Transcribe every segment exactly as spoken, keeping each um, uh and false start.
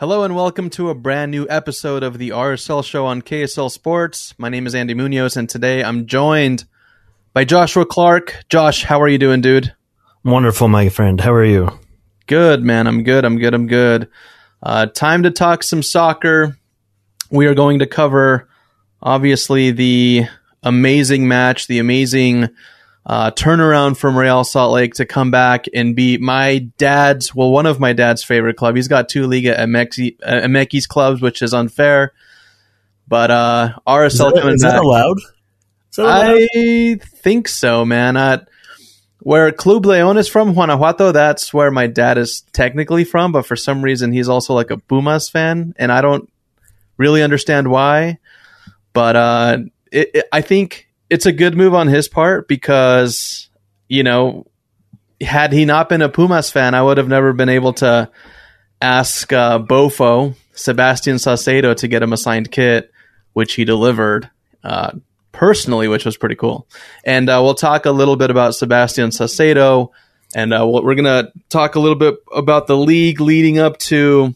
Hello and welcome to a brand new episode of the R S L Show on K S L Sports. My name is Andy Munoz, and today I'm joined by Joshua Clark. Josh, how are you doing, dude? Wonderful, my friend. How are you? Good, man. I'm good. I'm good. I'm good. Uh, time to talk some soccer. We are going to cover, obviously, the amazing match, the amazing uh, turnaround from Real Salt Lake to come back and beat my dad's, well, one of my dad's favorite club. He's got two Liga M X, uh, M X clubs, which is unfair. But uh, R S L is that, coming is back. That allowed? Is that allowed? I think so, man. I, where Club León is from, Guanajuato, that's where my dad is technically from. But for some reason, he's also like a Pumas fan, and I don't really understand why. But uh, it, it, I think it's a good move on his part because, you know, had he not been a Pumas fan, I would have never been able to ask uh, Bofo, Sebastian Saucedo, to get him a signed kit, which he delivered uh, personally, which was pretty cool. And uh, we'll talk a little bit about Sebastian Saucedo, and uh, we're going to talk a little bit about the league leading up to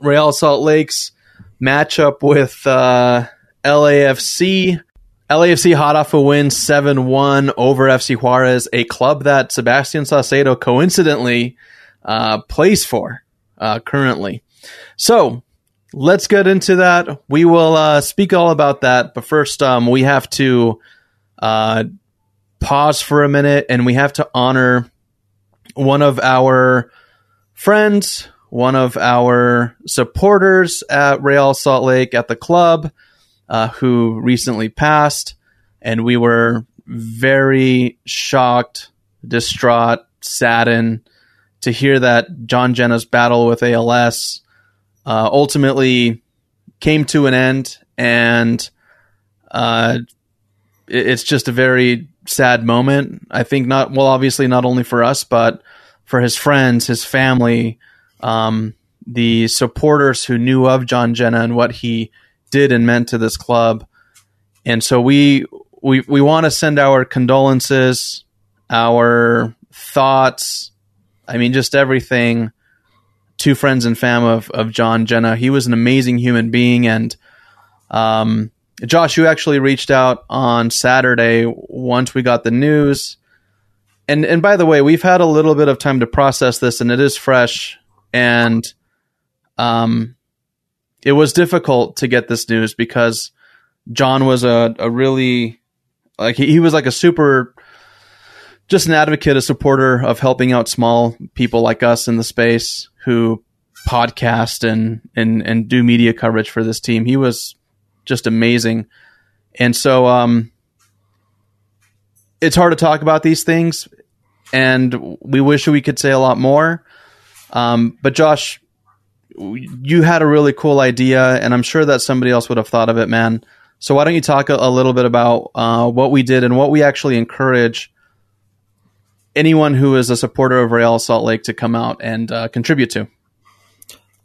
Real Salt Lake's matchup with uh, L A F C. L A F C hot off a win seven one over F C Juarez, a club that Sebastian Saucedo coincidentally uh, plays for uh, currently. So let's get into that. We will uh, speak all about that. But first, um, we have to uh, pause for a minute, and we have to honor one of our friends, one of our supporters at Real Salt Lake at the club, Uh, who recently passed, and we were very shocked, distraught, saddened to hear that John Genna's battle with A L S uh, ultimately came to an end, and uh, it's just a very sad moment. I think not, well, obviously not only for us, but for his friends, his family, um, the supporters who knew of John Genna and what he did and meant to this club. And so we we we want to send our condolences, our thoughts, I mean just everything, to friends and fam of, of John Genna. He was an amazing human being, and um, Josh, you actually reached out on Saturday once we got the news. And and by the way, we've had a little bit of time to process this, and it is fresh, and um it was difficult to get this news because John was a, a really, like, he, he was like a super, just an advocate, a supporter of helping out small people like us in the space who podcast and, and, and do media coverage for this team. He was just amazing. And so um, it's hard to talk about these things, and we wish we could say a lot more. Um, but Josh, you had a really cool idea, and I'm sure that somebody else would have thought of it, man. So why don't you talk a, a little bit about uh, what we did and what we actually encourage anyone who is a supporter of Real Salt Lake to come out and uh, contribute to?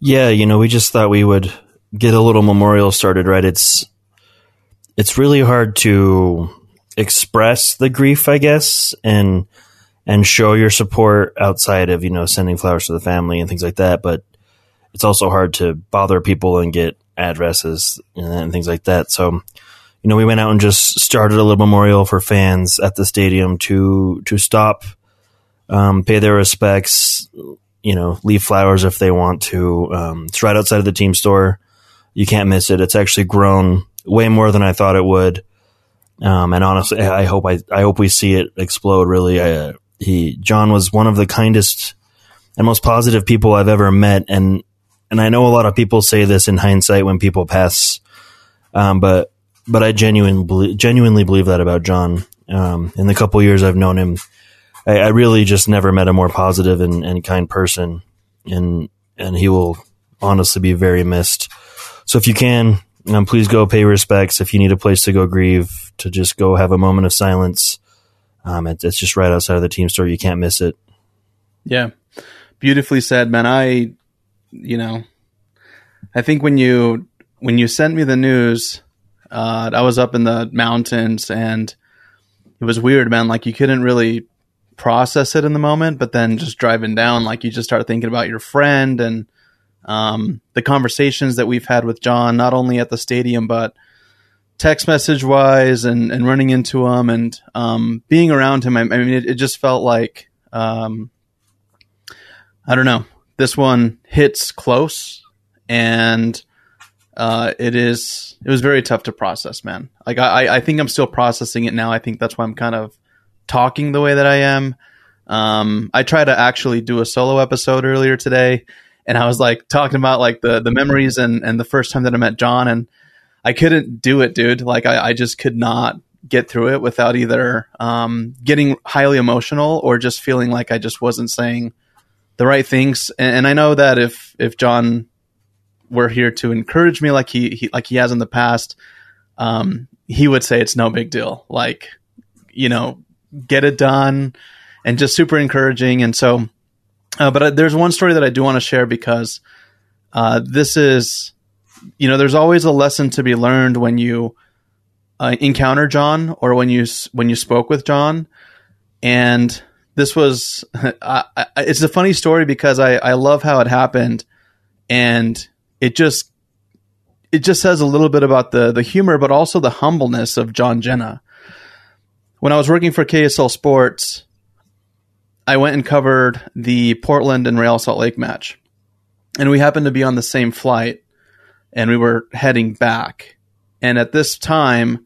Yeah, you know, we just thought we would get a little memorial started, right? It's it's really hard to express the grief, I guess, and and show your support outside of, you know, sending flowers to the family and things like that, but it's also hard to bother people and get addresses and things like that. So, you know, we went out and just started a little memorial for fans at the stadium to to stop, um, pay their respects, you you know, leave flowers if they want to. Um, it's right outside of the team store. You can't miss it. It's actually grown way more than I thought it would. Um, and honestly, I hope I, I hope we see it explode. Really, I, he John was one of the kindest and most positive people I've ever met, and and I know a lot of people say this in hindsight when people pass, um, but but I genuinely genuinely believe that about John. Um, in the couple years I've known him, I, I really just never met a more positive and, and kind person, and and he will honestly be very missed. So if you can, Um, please go pay respects. If you need a place to go grieve, to just go have a moment of silence. Um, it, it's just right outside of the team store. You can't miss it. Yeah. Beautifully said, man. I, you know, I think when you, when you sent me the news, uh, I was up in the mountains and it was weird, man. Like you couldn't really process it in the moment, but then just driving down, like you just start thinking about your friend and, Um, the conversations that we've had with John, not only at the stadium, but text message wise and, and running into him and, um, being around him. I, I mean, it, it just felt like, um, I don't know, this one hits close and, uh, it is, it was very tough to process, man. Like I, I think I'm still processing it now. I think that's why I'm kind of talking the way that I am. Um, I tried to actually do a solo episode earlier today. And I was like talking about like the, the memories and, and the first time that I met John, and I couldn't do it, dude. Like I, I just could not get through it without either um, getting highly emotional or just feeling like I just wasn't saying the right things. And, and I know that if, if John were here to encourage me, like he, he like he has in the past, um, he would say it's no big deal. Like, you know, get it done, and just super encouraging. And so, Uh, but uh, there's one story that I do want to share because uh, this is, you know, there's always a lesson to be learned when you uh, encounter John or when you when you spoke with John. And this was, I, I, it's a funny story because I, I love how it happened, and it just it just says a little bit about the the humor, but also the humbleness of John Genna. When I was working for K S L Sports, I went and covered the Portland and Real Salt Lake match, and we happened to be on the same flight, and we were heading back. And at this time,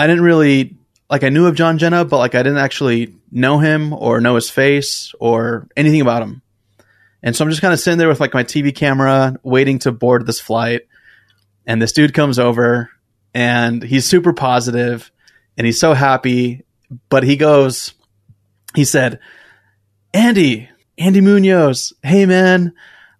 I didn't really like I knew of John Genna, but like I didn't actually know him or know his face or anything about him. And so I'm just kind of sitting there with like my T V camera, waiting to board this flight. And this dude comes over, and he's super positive, and he's so happy, but he goes. He said, Andy, Andy Munoz, hey, man,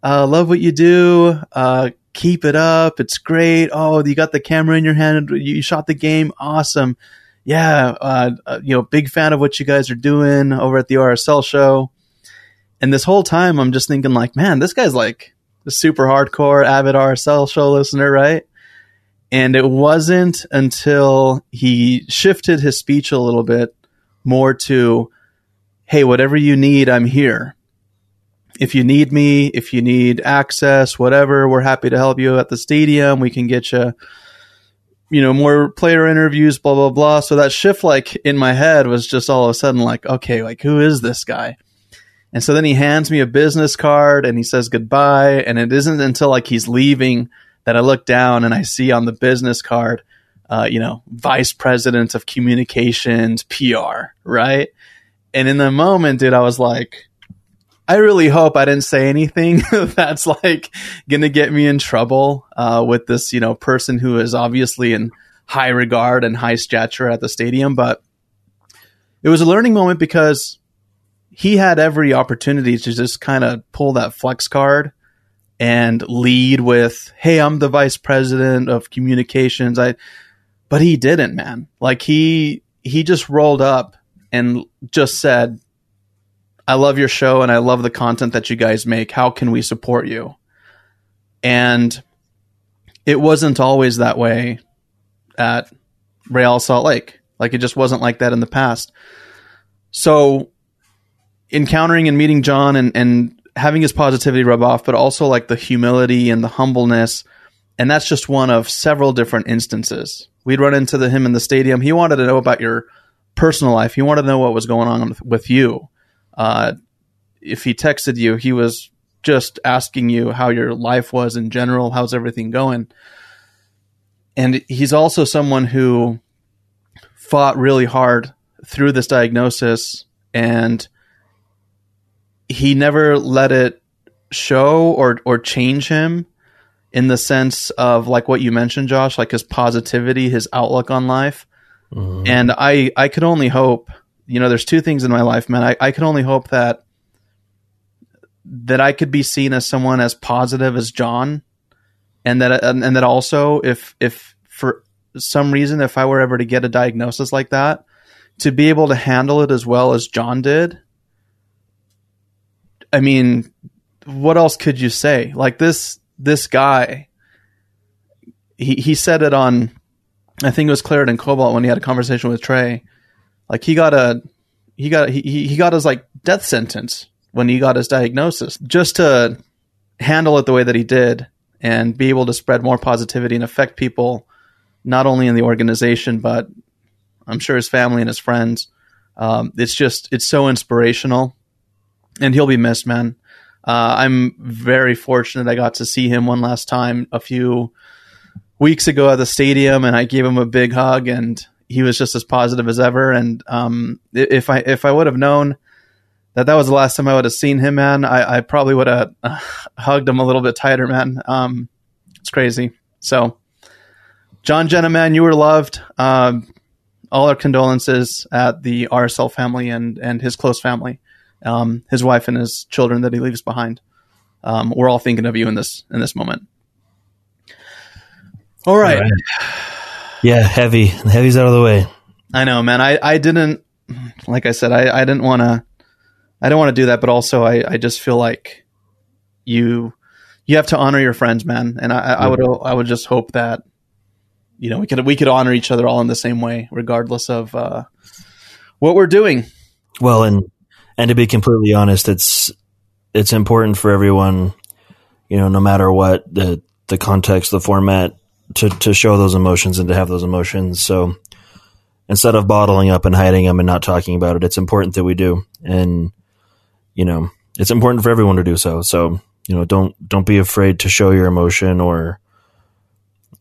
uh, love what you do. Uh, keep it up. It's great. Oh, you got the camera in your hand. You shot the game. Awesome. Yeah. Uh, uh, you know, big fan of what you guys are doing over at the R S L show. And this whole time I'm just thinking like, man, this guy's like a super hardcore avid R S L show listener, right? And it wasn't until he shifted his speech a little bit more to, hey, whatever you need, I'm here. If you need me, if you need access, whatever, we're happy to help you at the stadium. We can get you, you know, more player interviews, blah, blah, blah. So that shift, like, in my head was just all of a sudden like, okay, like, who is this guy? And so then he hands me a business card and he says goodbye. And it isn't until, like, he's leaving that I look down and I see on the business card, uh, you know, Vice President of Communications, P R, right? And in the moment, dude, I was like, I really hope I didn't say anything that's like going to get me in trouble uh, with this, you know, person who is obviously in high regard and high stature at the stadium. But it was a learning moment because he had every opportunity to just kind of pull that flex card and lead with, hey, I'm the vice president of communications. I, but he didn't, man. Like he, he just rolled up and just said, I love your show and I love the content that you guys make. How can we support you? And it wasn't always that way at Real Salt Lake. Like it just wasn't like that in the past. So encountering and meeting John and, and having his positivity rub off, but also like the humility and the humbleness. And that's just one of several different instances. We'd run into the, him in the stadium. He wanted to know about your personal life. He wanted to know what was going on with you. Uh, if he texted you, he was just asking you how your life was in general, how's everything going. And he's also someone who fought really hard through this diagnosis, and he never let it show or or change him in the sense of, like what you mentioned, Josh, like his positivity, his outlook on life. Mm-hmm. And I, I could only hope, you know, there's two things in my life, man. I, I could only hope that that I could be seen as someone as positive as John, and that and, and that also if if for some reason if I were ever to get a diagnosis like that, to be able to handle it as well as John did. I mean, what else could you say? Like this this guy, he he said it on, I think it was Claret and Cobalt when he had a conversation with Trey. Like he got a he got he he got his like death sentence when he got his diagnosis, just to handle it the way that he did and be able to spread more positivity and affect people, not only in the organization, but I'm sure his family and his friends. Um, it's just, it's so inspirational, and he'll be missed, man. Uh, I'm very fortunate. I got to see him one last time a few weeks ago at the stadium, and I gave him a big hug, and he was just as positive as ever. And um, if I, if I would have known that that was the last time I would have seen him, man, I, I probably would have uh, hugged him a little bit tighter, man. Um, it's crazy. So, John Genna, man, you were loved. Um, all our condolences at the R S L family and, and his close family, um, his wife and his children that he leaves behind. Um, we're all thinking of you in this in this moment. All right. All right. Yeah, heavy. Heavy's out of the way. I know, man. I, I didn't, like I said, I, I didn't want to. I don't want to do that, but also I, I just feel like you you have to honor your friends, man. And I, I, I would I would just hope that, you know, we could we could honor each other all in the same way, regardless of uh, what we're doing. Well, and and to be completely honest, it's it's important for everyone, you know, no matter what the the context, the format, to to show those emotions and to have those emotions. So instead of bottling up and hiding them and not talking about it, it's important that we do. And you know, it's important for everyone to do so. So, you know, don't don't be afraid to show your emotion or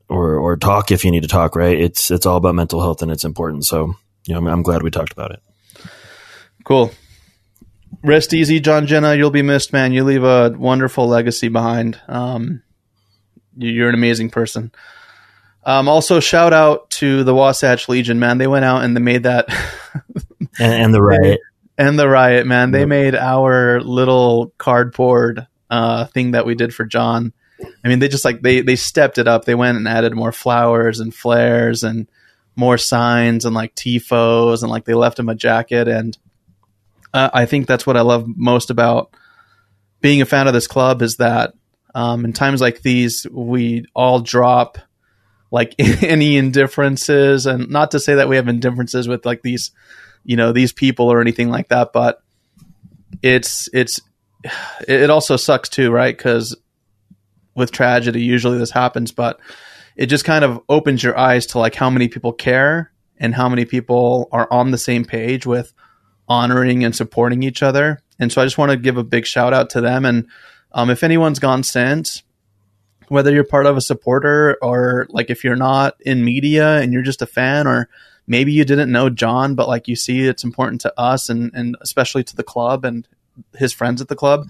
or or talk if you need to talk, right? It's it's all about mental health and it's important. So, you know, I'm, I'm glad we talked about it. Cool. Rest easy, John Genna. You'll be missed, man. You leave a wonderful legacy behind. Um, you're an amazing person. Um, also, shout out to the Wasatch Legion, man. They went out and they made that. and, and the riot. And the riot, man. They made our little cardboard uh, thing that we did for John. I mean, they just like, they, they stepped it up. They went and added more flowers and flares and more signs and like T I F Os, and like they left him a jacket. And uh, I think that's what I love most about being a fan of this club, is that um, in times like these, we all drop like any indifferences. And not to say that we have indifferences with like these, you know, these people or anything like that, but it's it's it also sucks too, right? Because with tragedy, usually this happens, but it just kind of opens your eyes to like how many people care and how many people are on the same page with honoring and supporting each other. And so I just want to give a big shout out to them. And um, if anyone's gone since, whether you're part of a supporter or like if you're not in media and you're just a fan, or maybe you didn't know John, but like you see, it's important to us and, and especially to the club and his friends at the club.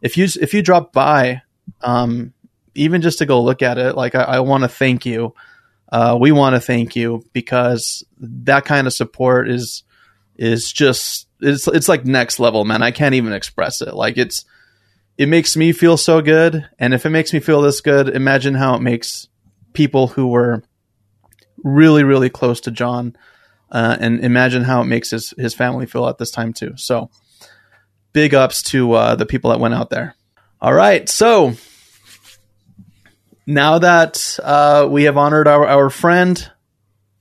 If you if you drop by, um, even just to go look at it, like I, I want to thank you. Uh, we want to thank you, because that kind of support is is just it's it's like next level, man. I can't even express it. Like it's it makes me feel so good, and if it makes me feel this good, imagine how it makes people who were really, really close to John, uh, and imagine how it makes his, his family feel at this time too. So big ups to uh, the people that went out there. All right. So now that uh, we have honored our, our friend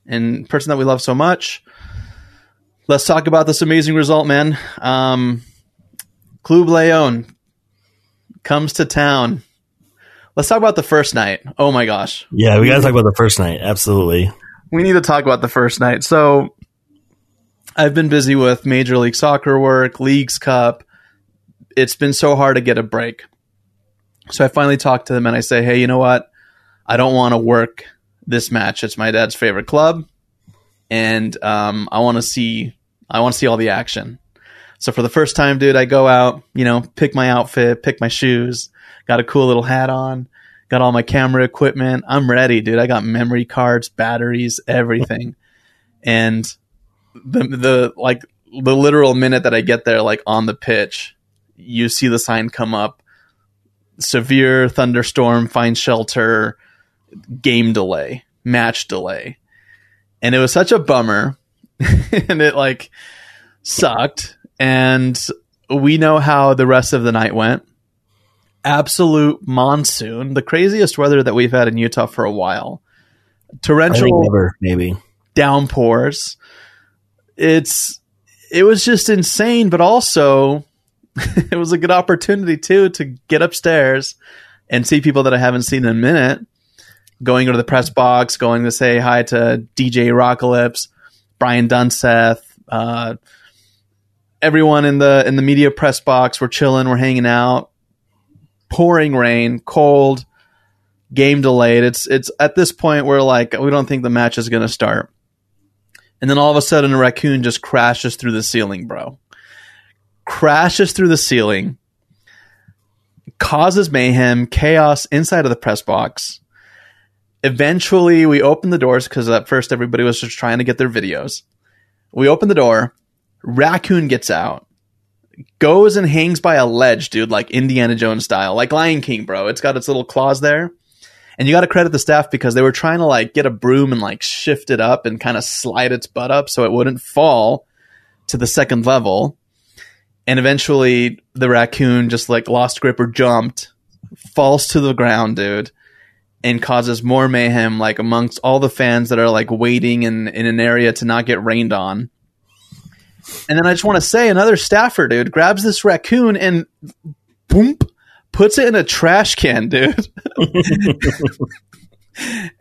and person that we love so much, let's talk about this amazing result, man. Um, Club León comes to town. Let's talk about the first night. Oh, my gosh. Yeah, we got to talk about the first night. Absolutely. We need to talk about the first night. So I've been busy with Major League Soccer work, Leagues Cup, it's been so hard to get a break. So I finally talked to them and I say, hey, you know what? I don't want to work this match. It's my dad's favorite club. And um, I want to see, I want to see all the action. So for the first time, dude, I go out, you know, pick my outfit, pick my shoes, got a cool little hat on, got all my camera equipment. I'm ready, dude. I got memory cards, batteries, everything. And the, the, like the literal minute that I get there, like on the pitch, you see the sign come up. Severe thunderstorm, find shelter, game delay, match delay. And it was such a bummer and it like sucked. And we know how the rest of the night went. Absolute monsoon, the craziest weather that we've had in Utah for a while. Torrential never, maybe downpours. It's, it was just insane, but also it was a good opportunity, too, to get upstairs and see people that I haven't seen in a minute, going to the press box, going to say hi to D J Rockalypse, Brian Dunseth, uh, everyone in the in the media press box. We're chilling. We're hanging out. Pouring rain, cold, game delayed. It's, it's at this point where, like, we don't think the match is going to start. And then all of a sudden, a raccoon just crashes through the ceiling, bro. Crashes through the ceiling, causes mayhem, chaos inside of the press box. Eventually, we open the doors because at first everybody was just trying to get their videos. We open the door. Raccoon gets out, goes and hangs by a ledge, dude, like Indiana Jones style, like Lion King, bro. It's got its little claws there. And you got to credit the staff because they were trying to like get a broom and like shift it up and kind of slide its butt up so it wouldn't fall to the second level. And eventually the raccoon just like lost grip or jumped, falls to the ground, dude, and causes more mayhem like amongst all the fans that are like waiting in, in an area to not get rained on. And then I just want to say another staffer, dude, grabs this raccoon and boom, puts it in a trash can, dude.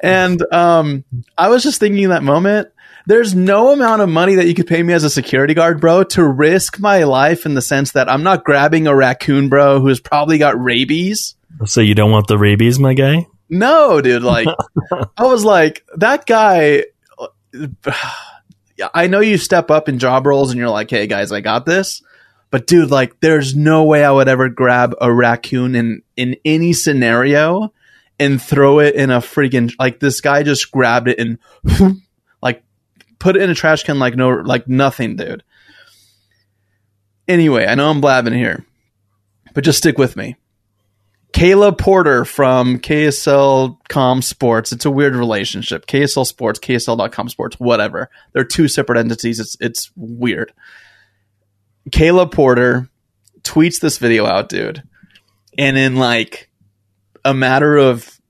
And um, I was just thinking in that moment, there's no amount of money that you could pay me as a security guard, bro, to risk my life in the sense that I'm not grabbing a raccoon, bro, who's probably got rabies. So you don't want the rabies, my guy? No, dude. Like, I was like, that guy, I know you step up in job roles and you're like, hey, guys, I got this. But, dude, like, there's no way I would ever grab a raccoon in, in any scenario and throw it in a freaking, like, this guy just grabbed it and like, put it in a trash can like no, like nothing, dude. Anyway, I know I'm blabbing here, but just stick with me. Kayla Porter from K S L dot com Sports. It's a weird relationship. K S L Sports, K S L dot com Sports, whatever. They're two separate entities. It's it's weird. Kayla Porter tweets this video out, dude. And in like a matter of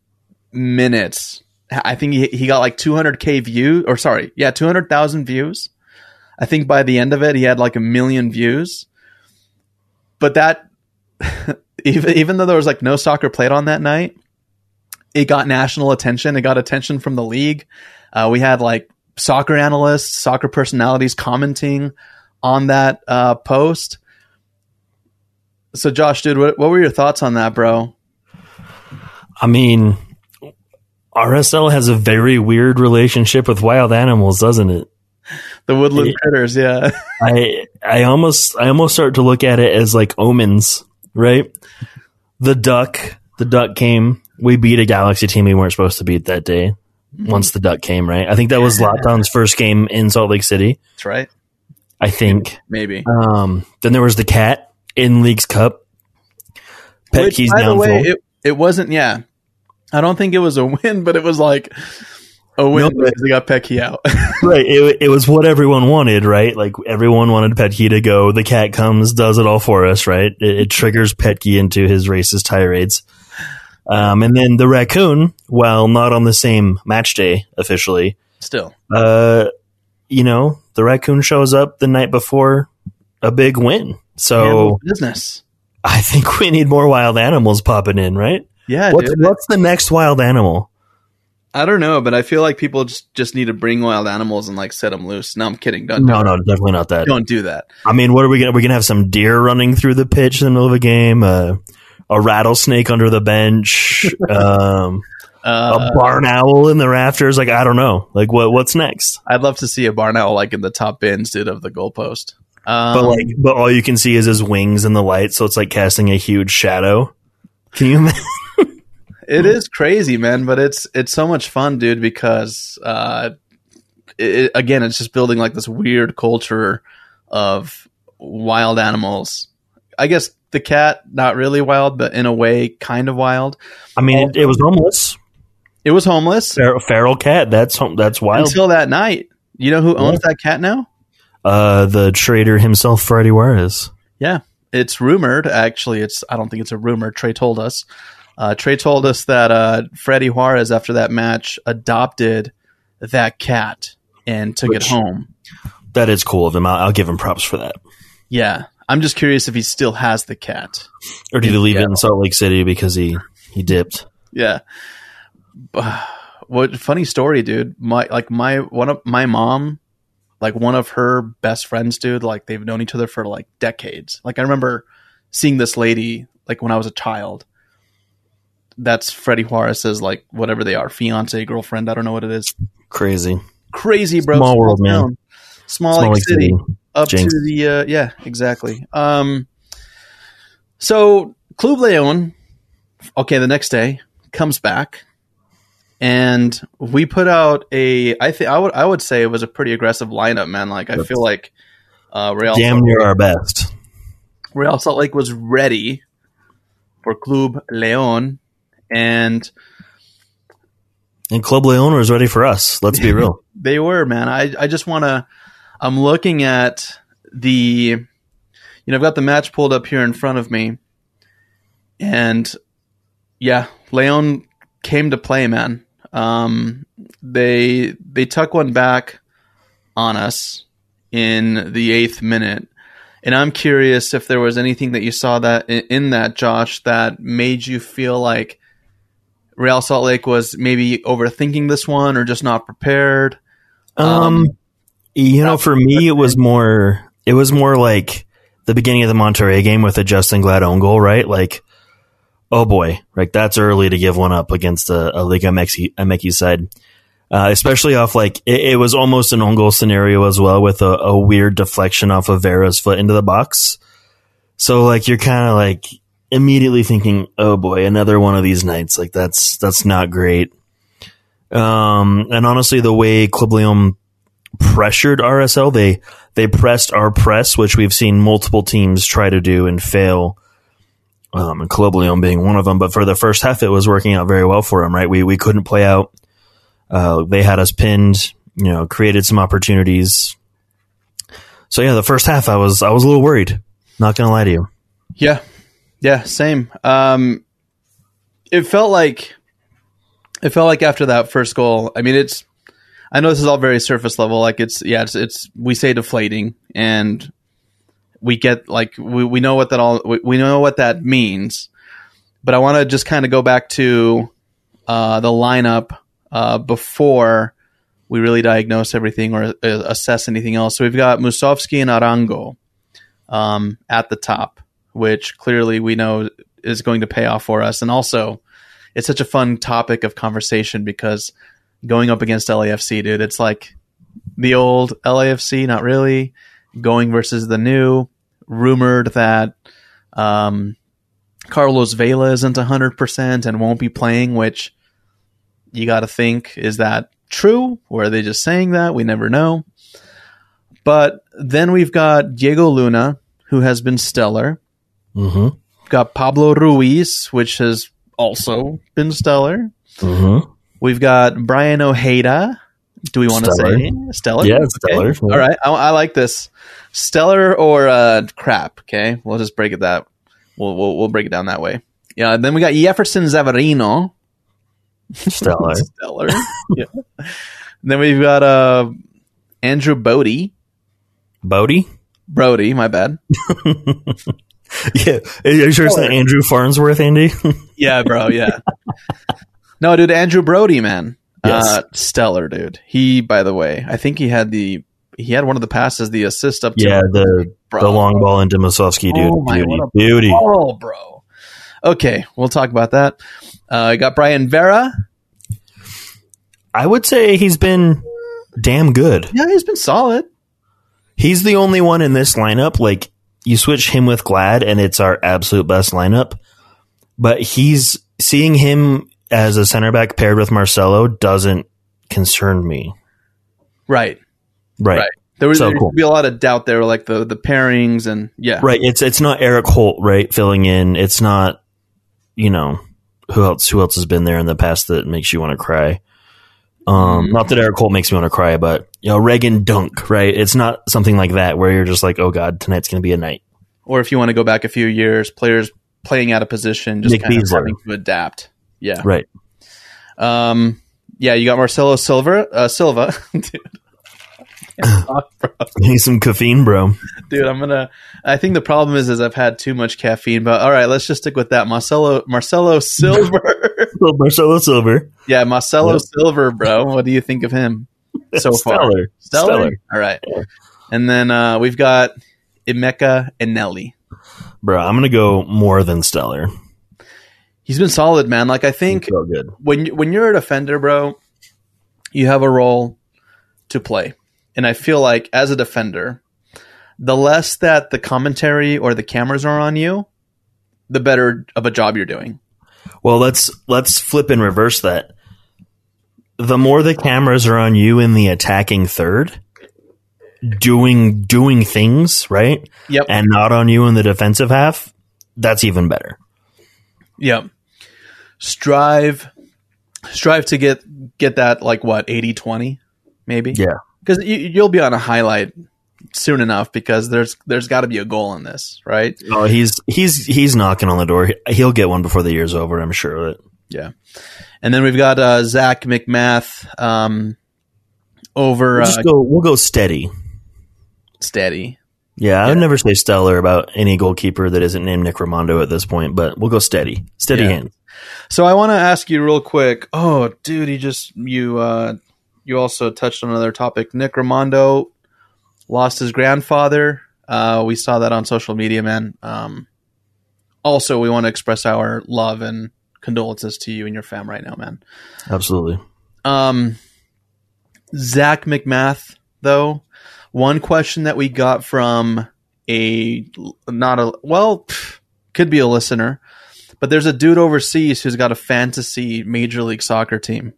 minutes, I think he, he got like two hundred K views or sorry. Yeah. two hundred thousand views. I think by the end of it, he had like a million views, but that even, even though there was like no soccer played on that night, it got national attention. It got attention from the league. Uh, we had like soccer analysts, soccer personalities commenting on that uh, post. So Josh, dude, what, what were your thoughts on that, bro? I mean, R S L has a very weird relationship with wild animals, doesn't it? The woodland it, critters, yeah. I I almost I almost start to look at it as like omens, right? The duck, the duck came. We beat a Galaxy team we weren't supposed to beat that day. Once the duck came, right? I think that was Zlatan's first game in Salt Lake City. That's right. I think maybe. Um, then there was the cat in Leagues Cup. Petkey's downfall. By the way, it, it wasn't. Yeah. I don't think it was a win, but it was like a win nope. because they got Petkey out. Right. It, it was what everyone wanted, right? Like everyone wanted Petkey to go. The cat comes, does it all for us, right? It, it triggers Petkey into his racist tirades. Um, and then the raccoon, while not on the same match day officially. Still. Uh, you know, the raccoon shows up the night before a big win. So yeah, business. I think we need more wild animals popping in, right? Yeah, what's, what's the next wild animal? I don't know, but I feel like people just, just need to bring wild animals and like set them loose. No, I'm kidding. Don't no, do no, that. Definitely not that. Don't do that. I mean, what are we gonna? We're gonna have some deer running through the pitch in the middle of a game. Uh, a rattlesnake under the bench. um, uh, a barn owl in the rafters. Like I don't know. Like what? What's next? I'd love to see a barn owl like in the top end instead of the goalpost. Um, but like, but all you can see is his wings in the light, so it's like casting a huge shadow. Can you imagine? It is crazy, man, but it's it's so much fun, dude, because, uh, it, again, it's just building like this weird culture of wild animals. I guess the cat, not really wild, but in a way, kind of wild. I mean, it, it was homeless. It was homeless. Feral, feral cat. That's home, that's wild. Until that night. You know who owns yeah. that cat now? Uh, the trader himself, Freddy Juarez. Yeah. It's rumored. Actually, it's I don't think it's a rumor. Trey told us. Uh, Trey told us that uh, Freddy Juarez, after that match, adopted that cat and took Which, it home. That is cool of him. I'll, I'll give him props for that. Yeah. I'm just curious if he still has the cat. Or did he leave yeah. it in Salt Lake City because he, he dipped? Yeah. What funny story, dude. My like my one of my mom, like one of her best friends, dude, like they've known each other for like decades. Like I remember seeing this lady like when I was a child. That's Freddy Juarez's, like, whatever they are, fiance, girlfriend. I don't know what it is. Crazy. Crazy, bro. Small world, man. Small, Small Lake City. City. Up Jinx. to the, uh, yeah, exactly. Um, so, Club León, okay, the next day, comes back, and we put out a, I think I would I would say it was a pretty aggressive lineup, man. Like, I That's feel like uh, Real Damn Salt near Lake, our best. Real Salt Lake was ready for Club León. And and Club León was ready for us. Let's be real. They were, man. I, I just want to – I'm looking at the – you know, I've got the match pulled up here in front of me. And, yeah, León came to play, man. Um, they they tuck one back on us in the eighth minute. And I'm curious if there was anything that you saw that in that, Josh, that made you feel like – Real Salt Lake was maybe overthinking this one or just not prepared. Um, um you know, for me, it was more, it was more like the beginning of the Monterrey game with a Justin Glad own goal, right? Like, oh boy, like that's early to give one up against a, a Liga M X side, uh, especially off like it, it was almost an own goal scenario as well with a, a weird deflection off of Vera's foot into the box. So like, you're kind of like, immediately thinking, oh boy, another one of these nights. Like that's that's not great. Um, and honestly, the way Club León pressured R S L, they they pressed our press, which we've seen multiple teams try to do and fail. Um, and Club León being one of them. But for the first half, it was working out very well for them. Right? We we couldn't play out. Uh, they had us pinned. You know, created some opportunities. So yeah, the first half, I was I was a little worried. Not gonna lie to you. Yeah. Yeah, same. Um, it felt like it felt like after that first goal. I mean, it's. I know this is all very surface level. Like it's yeah, it's it's we say deflating, and we get like we, we know what that all we, we know what that means. But I want to just kind of go back to uh, the lineup uh, before we really diagnose everything or uh, assess anything else. So we've got Musovski and Arango um, at the top, which clearly we know is going to pay off for us. And also, it's such a fun topic of conversation because going up against L A F C, dude, it's like the old L A F C, not really, going versus the new, rumored that um, Carlos Vela isn't one hundred percent and won't be playing, which you got to think, is that true? Or are they just saying that? We never know. But then we've got Diego Luna, who has been stellar. Mm-hmm. Got Pablo Ruiz, which has also been stellar. Mm-hmm. We've got Brian Ojeda. Do we want to say stellar? Yeah, okay. Stellar. Yeah. All right, I, I like this. Stellar or uh, crap? Okay, we'll just break it that. We'll, we'll we'll break it down that way. Yeah. Then we got Jefferson Savarino. Stellar. Stellar. Yeah. Then we've got uh, Andrew Brody. Brody. Brody. My bad. Yeah, are you sure it's not Andrew Farnsworth, Andy? Yeah, bro, yeah. No, dude, Andrew Brody, man. Yes. Uh, stellar, dude. He, by the way, I think he had the he had one of the passes, the assist up to yeah, the bro. the long ball into Musovski, dude. Oh my, beauty, beauty, ball, bro. Okay, we'll talk about that. Uh, I got Brian Vera. I would say he's been damn good. Yeah, he's been solid. He's the only one in this lineup. Like, you switch him with Glad, and it's our absolute best lineup. But he's seeing him as a center back paired with Marcelo doesn't concern me. Right, right. right. There was so there cool. be a lot of doubt there, like the the pairings and yeah. Right. It's it's not Eric Holt, right, filling in. It's not, you know, who else who else has been there in the past that makes you want to cry. Um, not that Eric Holt makes me want to cry, but, you know, Reagan Dunk, right? It's not something like that where you're just like, oh God, tonight's going to be a night. Or if you want to go back a few years, players playing out of position, just Nick kind Beasley. of having to adapt. Yeah. Right. Um, yeah, you got Marcelo Silva, uh, Silva, dude. Talk, need some caffeine, bro. Dude, I'm going to, I think the problem is, is I've had too much caffeine, but all right, let's just stick with that. Marcelo, Marcelo Silver. Marcelo Silver. Yeah. Marcelo yep. Silver, bro. What do you think of him so far? Stellar. Stellar. Stellar. All right. Yeah. And then, uh, we've got Emeka Enelli. Bro, I'm going to go more than stellar. He's been solid, man. Like, I think so good. when, when you're a defender, bro, you have a role to play. And I feel like as a defender, the less that the commentary or the cameras are on you, the better of a job you're doing. Well, let's let's flip and reverse that. The more the cameras are on you in the attacking third, doing doing things, right? Yep. And not on you in the defensive half, that's even better. Yep. Strive strive to get get that, like, what, eighty twenty maybe? Yeah. Because you, you'll be on a highlight soon enough, because there's there's got to be a goal in this, right? Oh, he's he's he's knocking on the door. He'll get one before the year's over, I'm sure of it. Yeah. And then we've got uh, Zach McMath um, over. We'll, uh, go, we'll go steady. Steady. Yeah, yeah, I would never say stellar about any goalkeeper that isn't named Nick Raimondo at this point, but we'll go steady. Steady yeah. hand. So I want to ask you real quick. Oh, dude, you just you. Uh, You also touched on another topic. Nick Raimondo lost his grandfather. Uh, we saw that on social media, man. Um, also, we want to express our love and condolences to you and your fam right now, man. Absolutely. Um, Zach McMath, though, one question that we got from a not a well, could be a listener, but there's a dude overseas who's got a fantasy Major League Soccer team.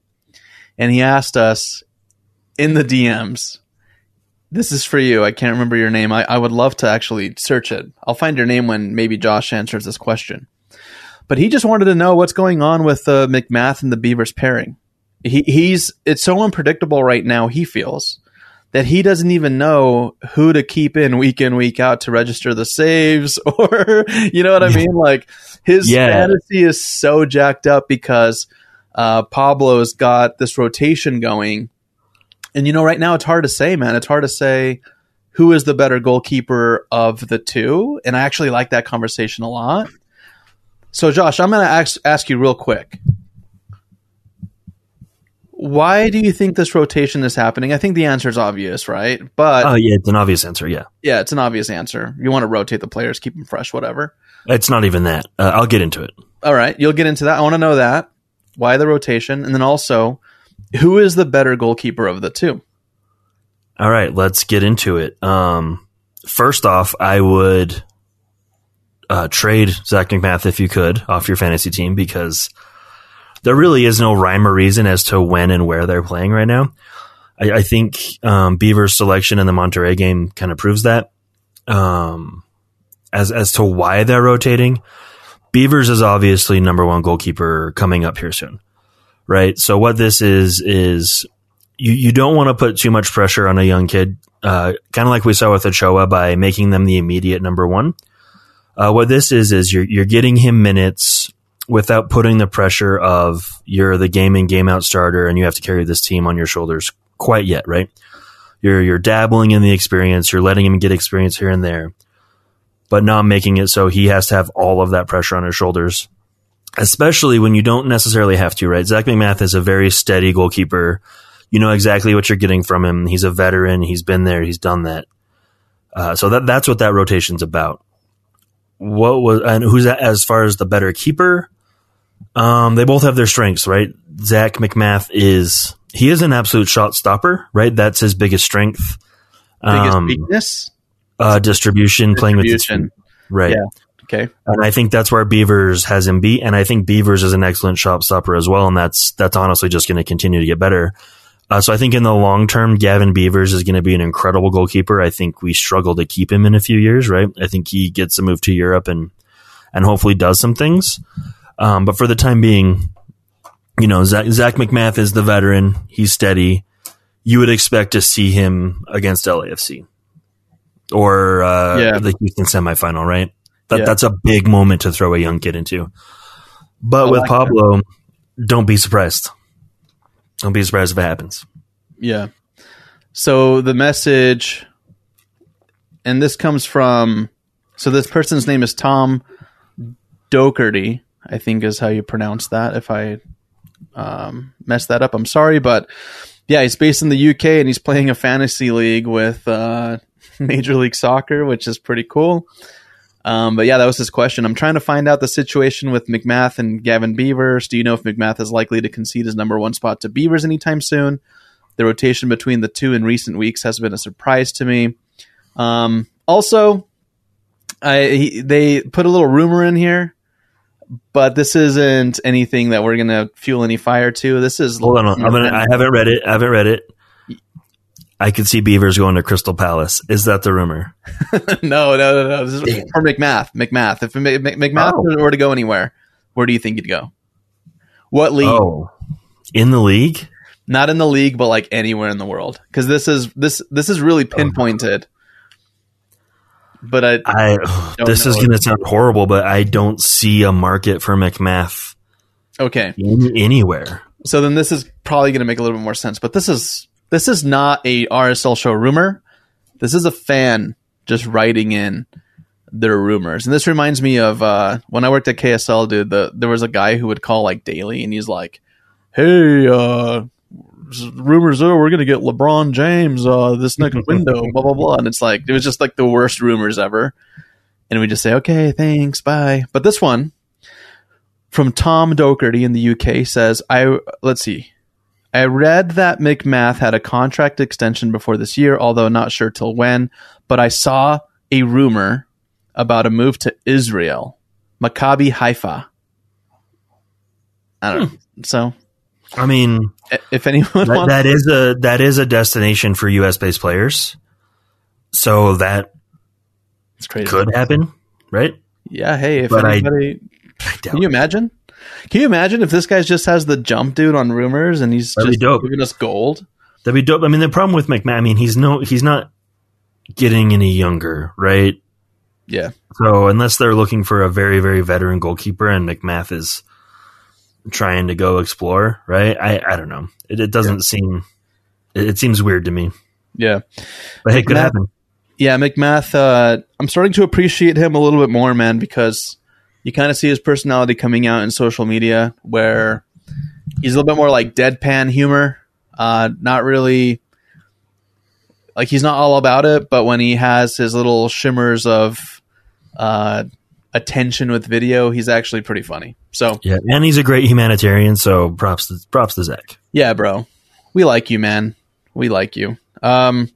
And he asked us in the D Ms, this is for you. I can't remember your name. I, I would love to actually search it. I'll find your name when maybe Josh answers this question. But he just wanted to know what's going on with the uh, McMath and the Beavers pairing. He, he's It's so unpredictable right now, he feels, that he doesn't even know who to keep in week in, week out to register the saves or, you know what I mean? Like, his yeah. fantasy is so jacked up because – Uh, Pablo's got this rotation going, and you know, right now it's hard to say, man. It's hard to say who is the better goalkeeper of the two, and I actually like that conversation a lot. So, Josh, I'm going to ask, ask you real quick. Why do you think this rotation is happening? I think the answer is obvious, right? But oh, yeah, it's an obvious answer, yeah. Yeah, it's an obvious answer. You want to rotate the players, keep them fresh, whatever. It's not even that. Uh, I'll get into it. All right, you'll get into that. I want to know that. Why the rotation? And then also, who is the better goalkeeper of the two? All right, let's get into it. Um, first off, I would uh, trade Zach McMath, if you could, off your fantasy team, because there really is no rhyme or reason as to when and where they're playing right now. I, I think um, Beaver's selection in the Monterrey game kind of proves that. Um, as as to why they're rotating, Beavers is obviously number one goalkeeper coming up here soon, right? So what this is, is you, you don't want to put too much pressure on a young kid, uh, kind of like we saw with Ochoa, by making them the immediate number one. Uh, what this is, is you're, you're getting him minutes without putting the pressure of you're the game in, game out starter and you have to carry this team on your shoulders quite yet, right? You're, you're dabbling in the experience. You're letting him get experience here and there, but not making it so he has to have all of that pressure on his shoulders. especially when you don't necessarily have to, right? Zach McMath is a very steady goalkeeper. You know exactly what you're getting from him. He's a veteran. He's been there. He's done that. Uh, so that that's what that rotation's about. What was and who's that, as far as the better keeper? Um, they both have their strengths, right? Zach McMath is he is an absolute shot stopper, right? That's his biggest strength. Biggest um, weakness? Uh, distribution, distribution, playing with his feet, right? Yeah. Okay, and I think that's where Beavers has him beat, and I think Beavers is an excellent shot stopper as well, and that's that's honestly just going to continue to get better. Uh, so I think in the long term, Gavin Beavers is going to be an incredible goalkeeper. I think we struggle to keep him in a few years, right? I think he gets a move to Europe and and hopefully does some things. Um, but for the time being, you know, Zach, Zach McMath is the veteran. He's steady. You would expect to see him against L A F C or uh, yeah. the Houston semifinal, right? That, yeah. That's a big moment to throw a young kid into. But I with like Pablo, him. don't be surprised. Don't be surprised if it happens. Yeah. So the message, and this comes from, so this person's name is Tom Doherty, I think is how you pronounce that. If I um, mess that up, I'm sorry. But yeah, he's based in the U K and he's playing a fantasy league with uh, Major League Soccer, which is pretty cool. Um, but yeah, that was his question. I'm trying to find out the situation with McMath and Gavin Beavers. Do you know if McMath is likely to concede his number one spot to Beavers anytime soon? The rotation between the two in recent weeks has been a surprise to me. Um, also, I, he, they put a little rumor in here, but this isn't anything that we're going to fuel any fire to. This is hold on, I'm gonna, I haven't read it. I haven't read it. I could see Beavers going to Crystal Palace. Is that the rumor? no, no, no, no. This is for McMath. McMath. If McMath oh. were to go anywhere, where do you think he'd go? What league? Oh. In the league? Not in the league, but like anywhere in the world. Because this is this this is really pinpointed. But I, I this is going to sound horrible, but I don't see a market for McMath. Okay. In, anywhere. So then this is probably going to make a little bit more sense. But this is. This is not a R S L show rumor. This is a fan just writing in their rumors. And this reminds me of uh, when I worked at K S L, dude, the, there was a guy who would call like daily and he's like, hey, uh, rumors are we're going to get LeBron James uh, this next window, blah, blah, blah. And it's like, it was just like the worst rumors ever. And we just say, okay, thanks, bye. But this one from Tom Doherty in the U K says, I let's see. I read that McMath had a contract extension before this year, although not sure till when, but I saw a rumor about a move to Israel, Maccabi Haifa. I don't hmm. know. So, I mean, if anyone that, wants that is a that is a destination for U S based players. So that it's crazy. Could happen, right? Yeah, hey, if but anybody I, I Can you imagine? Can you imagine if this guy just has the jump, dude, on rumors and he's That'd just giving us gold? That'd be dope. I mean, the problem with McMahon, I mean, he's no, he's not getting any younger, right? Yeah. So unless they're looking for a very, very veteran goalkeeper and McMath is trying to go explore, right? I, I don't know. It, it doesn't yeah. seem, it, it seems weird to me. Yeah. But hey, it could happen. Yeah, McMath, uh, I'm starting to appreciate him a little bit more, man, because you kind of see his personality coming out in social media where he's a little bit more like deadpan humor. Uh, not really like he's not all about it, but when he has his little shimmers of uh, attention with video, he's actually pretty funny. So yeah, and he's a great humanitarian. So props to, props to Zach. Yeah, bro. We like you, man. We like you. Um,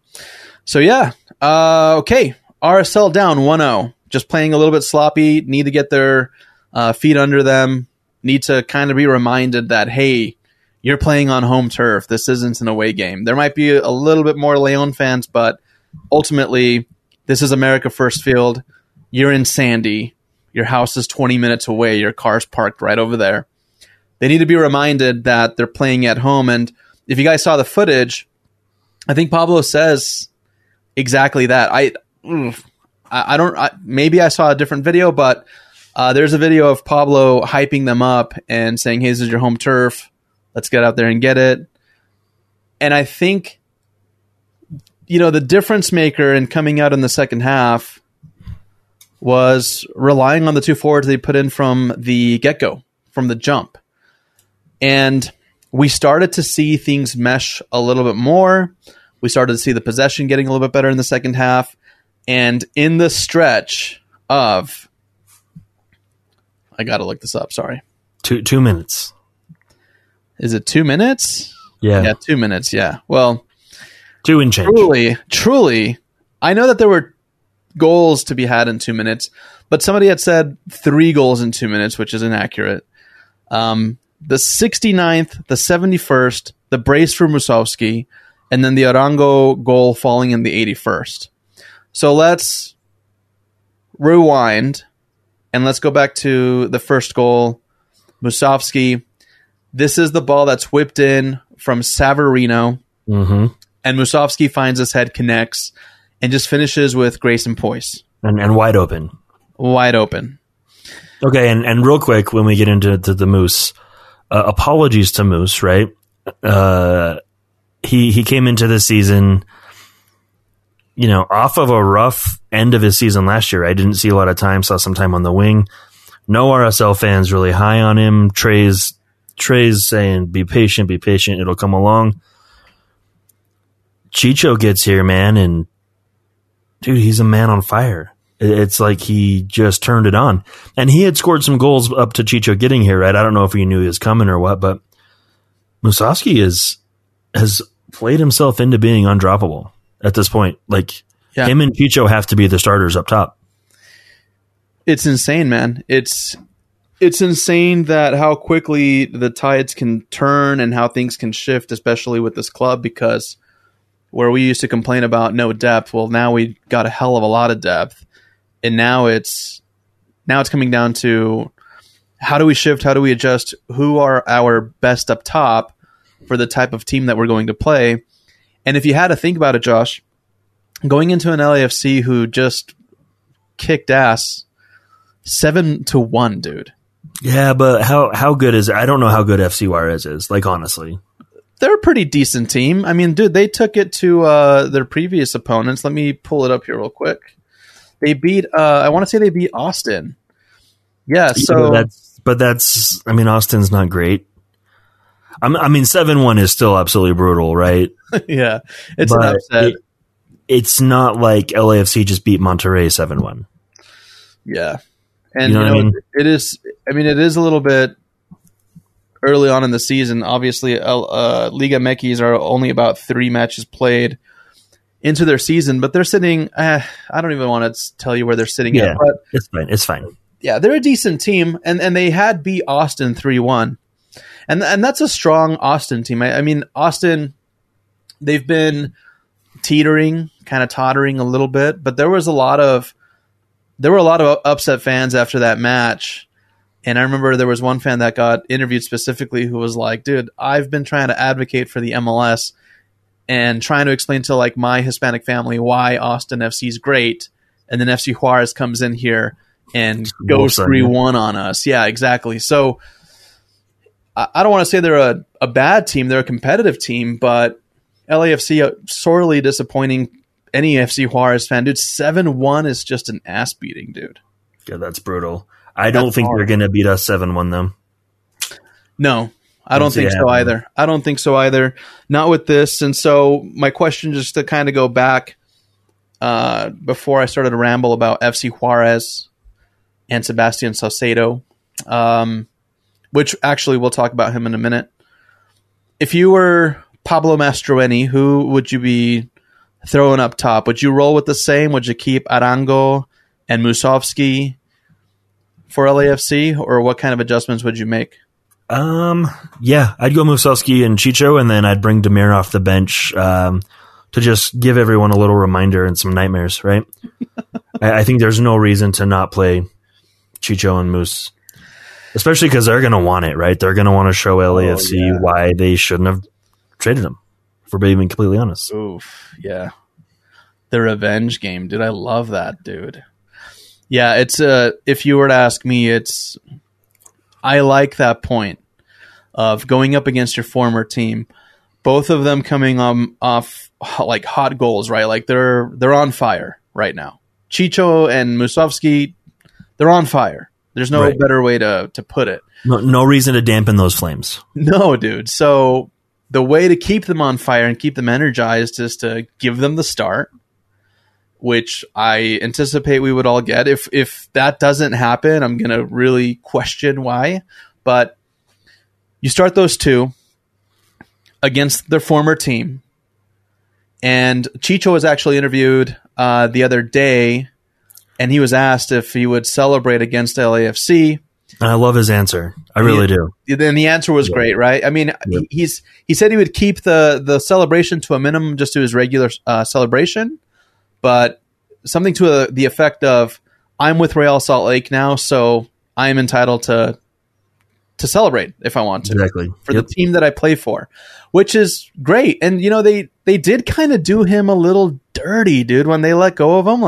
so yeah. Uh, okay. R S L down one oh. Just playing a little bit sloppy, need to get their uh, feet under them, need to kind of be reminded that, hey, you're playing on home turf. This isn't an away game. There might be a little bit more León fans, but ultimately, this is America First Field. You're in Sandy. Your house is twenty minutes away. Your car's parked right over there. They need to be reminded that they're playing at home. And if you guys saw the footage, I think Pablo says exactly that. I... Oof. I don't, I, maybe I saw a different video, but uh, there's a video of Pablo hyping them up and saying, hey, this is your home turf. Let's get out there and get it. And I think, you know, the difference maker in coming out in the second half was relying on the two forwards they put in from the get-go, from the jump. And we started to see things mesh a little bit more. We started to see the possession getting a little bit better in the second half. And in the stretch of... I got to look this up, sorry. Two two minutes. Is it two minutes? Yeah. Yeah, two minutes, yeah. Well... Two and change. Truly, truly, I know that there were goals to be had in two minutes, but somebody had said three goals in two minutes, which is inaccurate. Um, the sixty-ninth, the seventy-first, the brace for Musovski, and then the Arango goal falling in the eighty-first. So let's rewind, and let's go back to the first goal. Musovski, this is the ball that's whipped in from Savarino. Mm-hmm. And Musovski finds his head, connects, and just finishes with grace and poise. And, and wide open. Wide open. Okay, and, and real quick, when we get into to the Moose, uh, apologies to Moose, right? Uh, he, he came into this season, you know, off of a rough end of his season last year. I didn't see a lot of time, saw some time on the wing. No R S L fans really high on him. Trey's, Trey's saying, be patient, be patient, it'll come along. Chicho gets here, man, and dude, he's a man on fire. It's like he just turned it on. And he had scored some goals up to Chicho getting here, right? I don't know if he knew he was coming or what, but Musovski is has played himself into being undroppable at this point. Like, yeah. Him and Chicho have to be the starters up top. It's insane, man. It's it's insane that how quickly the tides can turn and how things can shift, especially with this club, because where we used to complain about no depth, well, now we got a hell of a lot of depth, and now it's now it's coming down to how do we shift, how do we adjust, who are our best up top for the type of team that we're going to play. And if you had to think about it, Josh, going into an L A F C who just kicked ass seven to one, dude. Yeah, but how how good is it? I don't know how good F C Juarez is. Like, honestly. They're a pretty decent team. I mean, dude, they took it to uh, their previous opponents. Let me pull it up here real quick. They beat, uh, I want to say they beat Austin. Yeah, so... Yeah, that's, but that's, I mean, Austin's not great. I'm, I mean, seven one is still absolutely brutal, right? Yeah, it's but an upset. It, it's not like L A F C just beat Monterrey seven one. Yeah. And, you know, you know I mean? it is, I mean, it is a little bit... Early on in the season, obviously, uh, Liga M X are only about three matches played into their season, but they're sitting, uh, I don't even want to tell you where they're sitting yeah, at. But it's fine. It's fine. Yeah, they're a decent team, and, and they had beat Austin three one. And and that's a strong Austin team. I, I mean, Austin, they've been teetering, kind of tottering a little bit, but there was a lot of, there were a lot of upset fans after that match. And I remember there was one fan that got interviewed specifically who was like, dude, I've been trying to advocate for the M L S and trying to explain to like my Hispanic family why Austin F C is great. And then F C Juarez comes in here and goes three one on us. Yeah, exactly. So I, I don't want to say they're a, a bad team. They're a competitive team, but L A F C sorely disappointing any F C Juarez fan. Dude, seven one is just an ass beating, dude. Yeah, that's brutal. I don't That's think hard. They're going to beat us seven one, though. No, I don't think so either. I don't think so either. Not with this. And so my question, just to kind of go back uh, before I started to ramble about F C Juarez and Sebastian Saucedo, um, which actually we'll talk about him in a minute. If you were Pablo Mastroeni, who would you be throwing up top? Would you roll with the same? Would you keep Arango and Musovski for L A F C, or what kind of adjustments would you make? Um, yeah, I'd go Musovski and Chicho, and then I'd bring Demir off the bench um, to just give everyone a little reminder and some nightmares, right? I, I think there's no reason to not play Chicho and Moose, especially because they're going to want it, right? They're going to want to show L A F C oh, yeah. why they shouldn't have traded them, if we're being completely honest. Oof, yeah. The revenge game, dude. I love that, dude. Yeah, it's uh, if you were to ask me, it's I like that point of going up against your former team. Both of them coming um, off like hot goals, right? Like they're they're on fire right now. Chicho and Musovski, they're on fire. There's no right. better way to to put it. No, no reason to dampen those flames. No, dude. So the way to keep them on fire and keep them energized is to give them the start, which I anticipate we would all get. If if that doesn't happen, I'm going to really question why. But you start those two against their former team. And Chicho was actually interviewed uh, the other day, and he was asked if he would celebrate against L A F C. I love his answer. I really he, do. And the answer was yeah. great, right? I mean, yeah. he's he said he would keep the, the celebration to a minimum, just to his regular uh, celebration, but something to uh, the effect of, I'm with Real Salt Lake now, so I am entitled to to celebrate if I want to. Exactly. For yep. the team that I play for, which is great. And, you know, they, they did kind of do him a little dirty, dude, when they let go of him.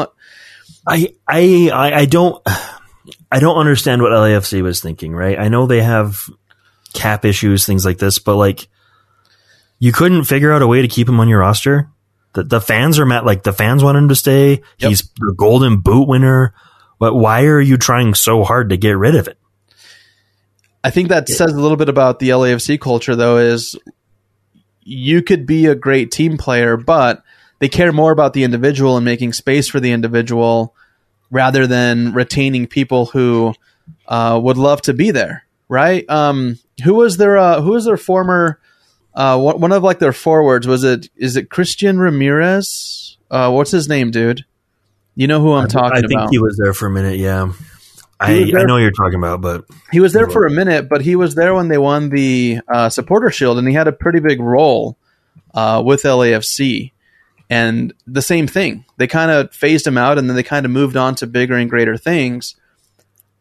I I I don't... I don't understand what L A F C was thinking, right? I know they have cap issues, things like this, but like, you couldn't figure out a way to keep him on your roster. The, the fans are mad. Like, the fans want him to stay. Yep. He's the golden boot winner. But why are you trying so hard to get rid of it? I think that says a little bit about the L A F C culture, though, is you could be a great team player, but they care more about the individual and making space for the individual rather than retaining people who uh, would love to be there, right? Um, who was their uh, who was their former uh, one of like their forwards? Was it is it Christian Ramirez? Uh, what's his name, dude? You know who I'm talking about. I think about. He was there for a minute. Yeah, I, I know who you're talking about, but he was there for a minute. But he was there when they won the uh, Supporter Shield, and he had a pretty big role uh, with L A F C. And the same thing. They kind of phased him out, and then they kind of moved on to bigger and greater things.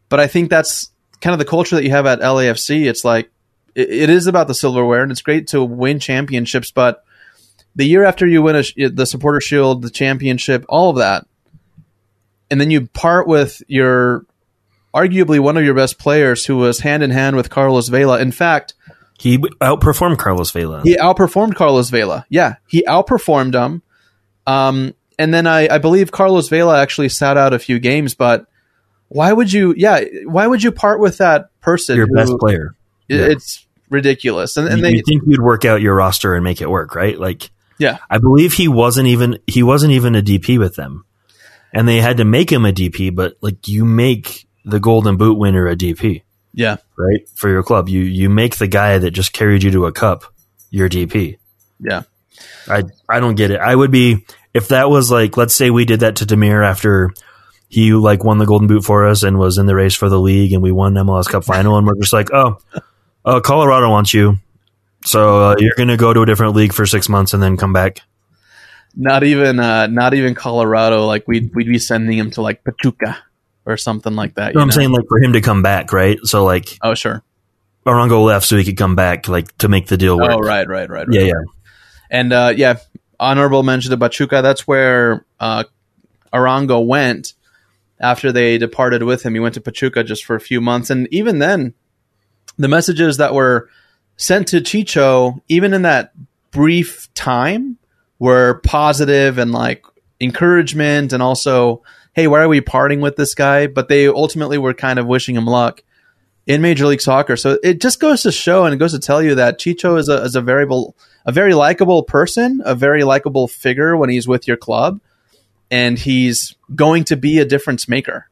But I think that's kind of the culture that you have at L A F C. It's like, it, it is about the silverware, and it's great to win championships, but the year after you win a, the Supporter Shield, the championship, all of that, and then you part with your arguably one of your best players who was hand-in-hand with Carlos Vela. In fact... He outperformed Carlos Vela. He outperformed Carlos Vela. Yeah, he outperformed him. Um, and then I, I believe Carlos Vela actually sat out a few games, but why would you, yeah, why would you part with that person? Your who, best player. It, yeah. It's ridiculous. And, and you, they you think you'd work out your roster and make it work, right? Like, yeah, I believe he wasn't even, he wasn't even a D P with them, and they had to make him a D P, but like, you make the golden boot winner a D P. Yeah. Right. For your club. You, you make the guy that just carried you to a cup your D P. Yeah. I I don't get it. I would be, if that was like, let's say we did that to Demir after he like won the Golden Boot for us and was in the race for the league and we won M L S Cup final, and we're just like, oh, uh, Colorado wants you, so uh, you're gonna go to a different league for six months and then come back. Not even uh, not even Colorado. Like we'd we'd be sending him to like Pachuca or something like that. You know what I'm saying? Like for him to come back, right? So like, oh sure, Arango left so he could come back, like to make the deal work. Oh right, right, right, right. Yeah, yeah. And, uh, yeah, honorable mention to Pachuca. That's where uh, Arango went after they departed with him. He went to Pachuca just for a few months. And even then, the messages that were sent to Chicho, even in that brief time, were positive and, like, encouragement and also, hey, why are we parting with this guy? But they ultimately were kind of wishing him luck in Major League Soccer. So it just goes to show, and it goes to tell you that Chicho is a, is a variable... a very likable person, a very likable figure when he's with your club, and he's going to be a difference maker.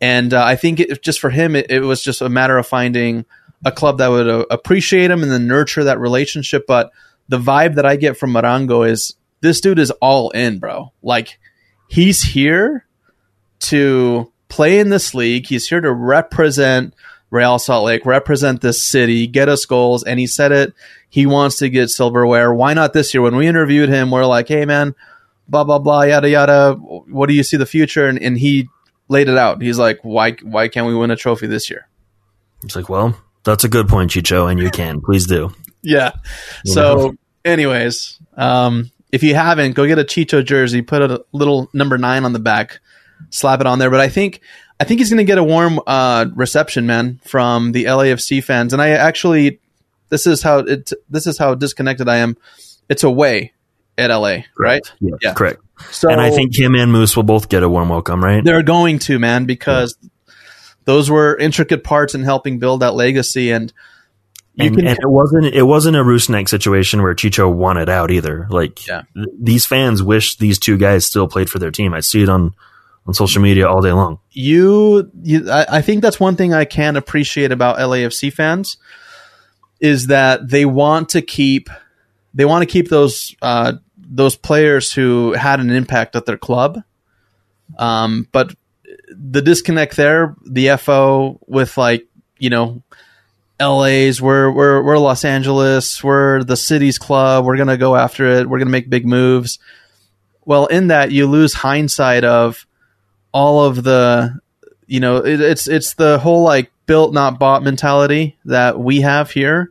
And uh, I think it, just for him, it, it was just a matter of finding a club that would uh, appreciate him and then nurture that relationship. But the vibe that I get from Arango is this dude is all in, bro. Like, he's here to play in this league. He's here to represent Real Salt Lake, represent this city, get us goals. And he said it. He wants to get silverware. Why not this year? When we interviewed him, we're like, hey, man, blah, blah, blah, yada, yada. What do you see the future? And, and he laid it out. He's like, why why can't we win a trophy this year? He's like, well, that's a good point, Chicho, and you can. Please do. Yeah. You so know? anyways, um, if you haven't, go get a Chicho jersey, put a little number nine on the back, slap it on there. But I think I think he's going to get a warm uh, reception, man, from the L A F C fans. And I actually, this is how it. This is how disconnected I am. It's away at L A, correct. Right? Yes, yeah, correct. So, and I think him and Moose will both get a warm welcome, right? They're going to, man, because yeah. those were intricate parts in helping build that legacy. And you and, can, and it wasn't it wasn't a Rusnak situation where Chicho wanted out either. Like yeah. th- these fans wish these two guys still played for their team. I see it on, on social media all day long. You, you I, I think that's one thing I can appreciate about L A F C fans is that they want to keep they want to keep those uh, those players who had an impact at their club. Um, but the disconnect there, the F O with like you know. L A's we're we're we're Los Angeles, we're the city's club, we're gonna go after it, we're gonna make big moves. Well, in that you lose hindsight of all of the you know, it, it's it's the whole like built not bought mentality that we have here,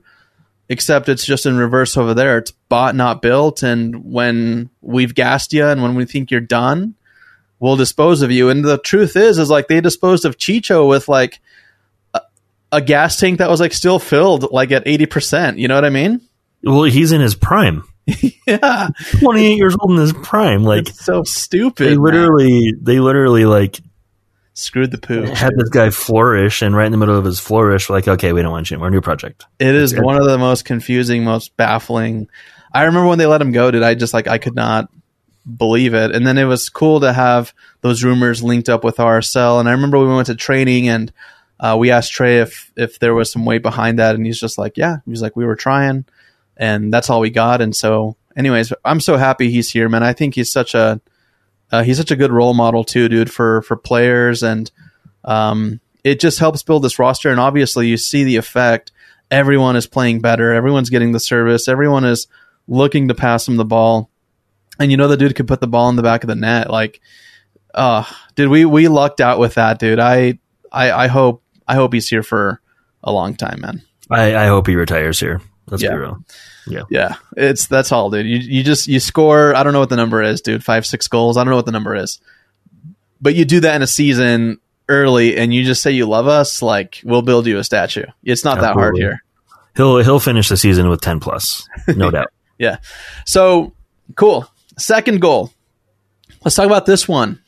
except it's just in reverse over there. It's bought not built, and when we've gassed you and when we think you're done, we'll dispose of you. And the truth is is like they disposed of Chicho with like a gas tank that was like still filled like at eighty percent. You know what I mean? Well, he's in his prime. Yeah. twenty-eight years old in his prime. Like it's so stupid. They literally, man. they literally like screwed the poo. Had this guy flourish, and right in the middle of his flourish, we're like, okay, we don't want you. We're a new project. It is one of the most confusing, most baffling. I remember when they let him go, did I just like, I could not believe it. And then it was cool to have those rumors linked up with R S L. And I remember we went to training and, Uh, we asked Trey if, if there was some weight behind that, and he's just like, yeah. He's like, we were trying, and that's all we got. And so, anyways, I'm so happy he's here, man. I think he's such a uh, he's such a good role model too, dude, for for players, and um, it just helps build this roster. And obviously, you see the effect. Everyone is playing better. Everyone's getting the service. Everyone is looking to pass him the ball, and you know the dude could put the ball in the back of the net. Like, uh, dude, we we lucked out with that, dude. I I, I hope. I hope he's here for a long time, man. I, I hope he retires here. Let's yeah. be real. Yeah. Yeah. It's that's all, dude. You you just you score, I don't know what the number is, dude. Five, six goals. I don't know what the number is. But you do that in a season early and you just say you love us, like we'll build you a statue. It's not Absolutely. that hard here. He'll he'll finish the season with ten plus, no doubt. Yeah. So cool. Second goal. Let's talk about this one.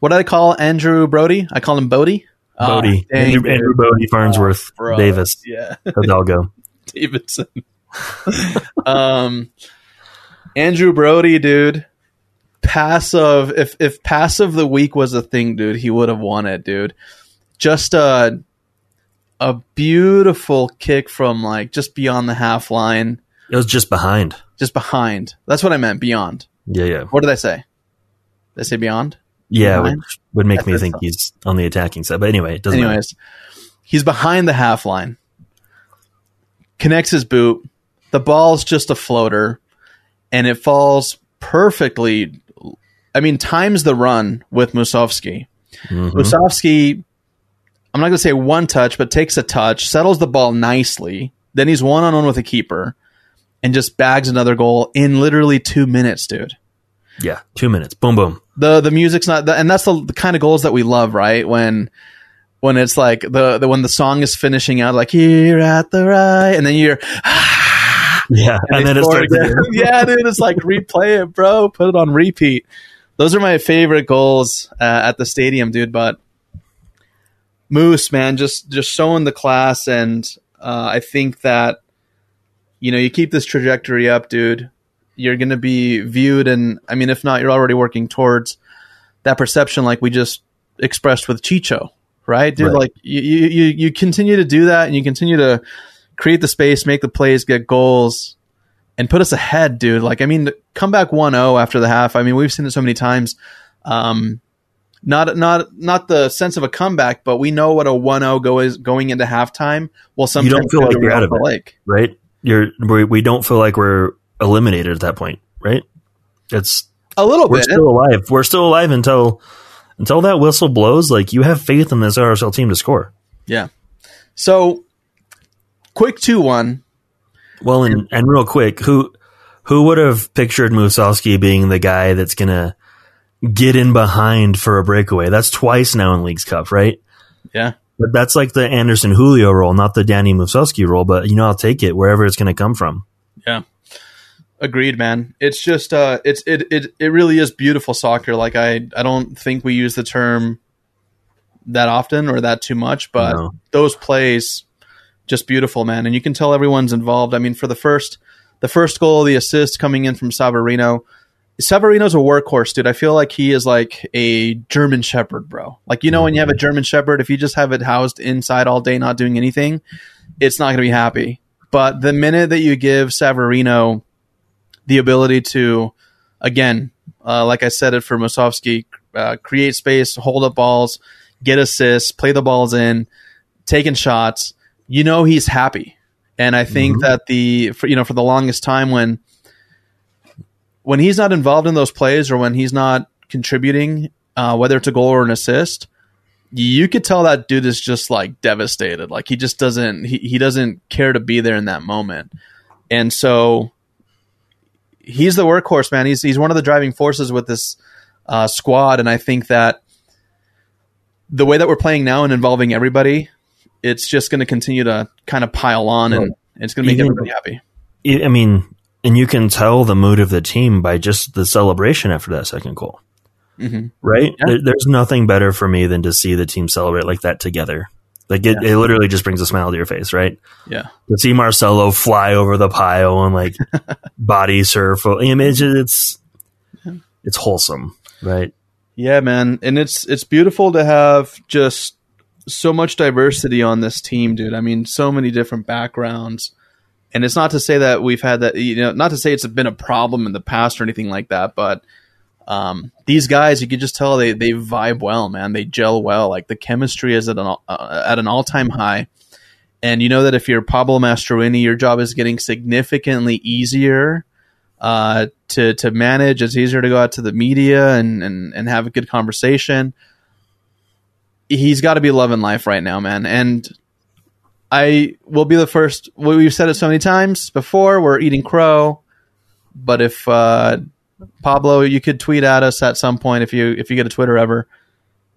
What do I call Andrew Brody? I call him Bodie. Bodie, oh, Andrew, Andrew Bodie, Farnsworth, oh, Davis, yeah, Hidalgo, Davidson. um, Andrew Brody, dude, pass of if if pass of the week was a thing, dude, he would have won it, dude. Just a a beautiful kick from like just beyond the half line. It was just behind, just behind. That's what I meant, beyond. Yeah, yeah. What did I say? Did I say beyond? Yeah, which would make That's me think stuff. he's on the attacking side. But anyway, it doesn't Anyways, matter. He's behind the half line. Connects his boot. The ball's just a floater. And it falls perfectly. I mean, times the run with Musovski. Mm-hmm. Musovski, I'm not going to say one touch, but takes a touch, settles the ball nicely. Then he's one-on-one with a keeper and just bags another goal in literally two minutes, dude. Yeah, two minutes. Boom, boom. The the music's not, the, and that's the, the kind of goals that we love, right? When when it's like the, the when the song is finishing out, like here at the right, and then you're ah, yeah, and, and then it's like yeah, dude, it's like replay it, bro, put it on repeat. Those are my favorite goals uh, at the stadium, dude. But Moose, man, just just showing the class, and uh, I think that you know you keep this trajectory up, dude. You're going to be viewed, and I mean, if not, you're already working towards that perception, like we just expressed with Chicho, right, dude? Right. Like you, you, you continue to do that, and you continue to create the space, make the plays, get goals, and put us ahead, dude. Like I mean, come back one-oh after the half. I mean, we've seen it so many times. Um, not not not the sense of a comeback, but we know what a one-oh go is going into halftime. Well, sometimes you don't feel like you're out of it, lake. right? You're we, we don't feel like we're eliminated at that point, right? It's a little we're bit. We're still alive. We're still alive until until that whistle blows. Like you have faith in this R S L team to score. Yeah. So quick two one Well, and, and real quick, who who would have pictured Musovski being the guy that's gonna get in behind for a breakaway? That's twice now in League's Cup, right? Yeah. But that's like the Anderson Julio role, not the Danny Musovski role. But you know, I'll take it wherever it's gonna come from. Yeah. Agreed, man. It's just uh, it's it, it it really is beautiful soccer. Like I, I don't think we use the term that often or that too much, but no. those plays just beautiful, man. And you can tell everyone's involved. I mean, for the first, the first goal, the assist coming in from Savarino, Savarino's a workhorse, dude. I feel like he is like a German Shepherd, bro. Like, you know, when you have a German Shepherd, if you just have it housed inside all day, not doing anything, it's not going to be happy. But the minute that you give Savarino the ability to, again, uh, like I said it for Musovski, uh, create space, hold up balls, get assists, play the balls in, taking shots, you know, he's happy. And I think mm-hmm. that the, for, you know, for the longest time when, when he's not involved in those plays or when he's not contributing, uh, whether it's a goal or an assist, you could tell that dude is just like devastated. Like he just doesn't, he, he doesn't care to be there in that moment. And so he's the workhorse, man. He's, he's one of the driving forces with this uh, squad. And I think that the way that we're playing now and involving everybody, it's just going to continue to kind of pile on and, and it's going to make Even, everybody happy. I mean, and you can tell the mood of the team by just the celebration after that second goal, mm-hmm. right? Yeah. There, there's nothing better for me than to see the team celebrate like that together. Like it, yeah. it literally just brings a smile to your face, right? Yeah. To see Marcelo fly over the pile and like body surf, I mean, it's just, it's, yeah. it's wholesome, right? Yeah, man. And it's, it's beautiful to have just so much diversity on this team, dude. I mean, so many different backgrounds. And it's not to say that we've had that, you know, not to say it's been a problem in the past or anything like that, but um, these guys, you can just tell they, they vibe well, man. They gel well. Like the chemistry is at an uh, at an all time high, and you know that if you're Pablo Mastroeni, your job is getting significantly easier uh, to to manage. It's easier to go out to the media and and, and have a good conversation. He's got to be loving life right now, man, and. I will be the first. Well, we've said it so many times before. We're eating crow, but if uh, Pablo, you could tweet at us at some point if you if you get a Twitter ever,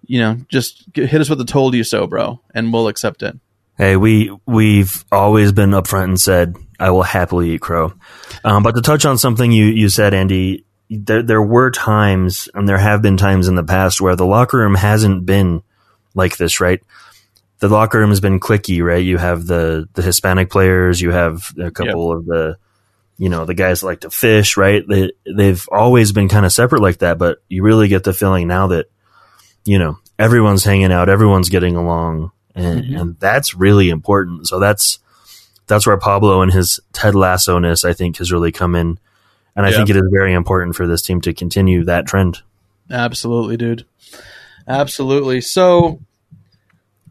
you know, just get, hit us with the "told you so," bro, and we'll accept it. Hey, we we've always been upfront and said I will happily eat crow. Um, but to touch on something you you said, Andy, there there were times and there have been times in the past where the locker room hasn't been like this, right? The locker room has been cliquey, right? You have the, the Hispanic players, you have a couple yep. of the, you know, the guys that like to fish, right? They, they've always been kind of separate like that, but you really get the feeling now that, you know, everyone's hanging out, everyone's getting along, and, mm-hmm. and that's really important. So that's, that's where Pablo and his Ted Lasso-ness, I think, has really come in. And I yeah. think it is very important for this team to continue that trend. Absolutely, dude. Absolutely. So,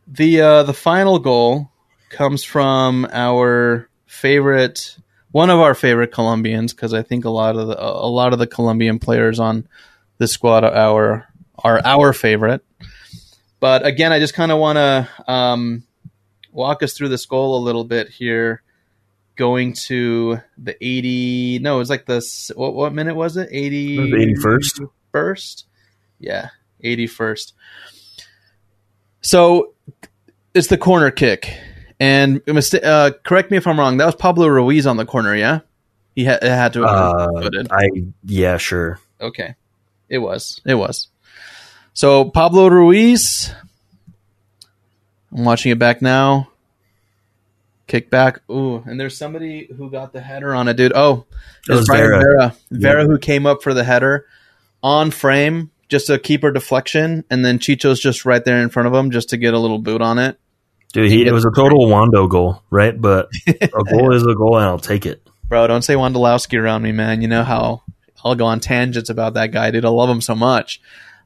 The uh, the final goal comes from our favorite, one of our favorite Colombians, because I think a lot of the, a lot of the Colombian players on this squad are our, are our favorite. But again, I just kind of want to um, walk us through this goal a little bit here. Going to the eighty, no, it's like this. What what minute was it? Eighty. eighty-first. First, yeah, eighty-first. So. It's the corner kick, and uh, correct me if I'm wrong. That was Pablo Ruiz on the corner, yeah. He ha- it had to. Have been uh, I yeah, sure. Okay, it was, it was. So Pablo Ruiz, I'm watching it back now. Kick back, ooh, and there's somebody who got the header on it, dude. Oh, it was Brian Vera, Vera, Vera yeah. who came up for the header on frame. Just a keeper deflection, and then Chicho's just right there in front of him just to get a little boot on it. Dude, he, it was a total Wando goal, right? But a goal is a goal, and I'll take it. Bro, don't say Wondolowski around me, man. You know how I'll go on tangents about that guy, dude. I love him so much.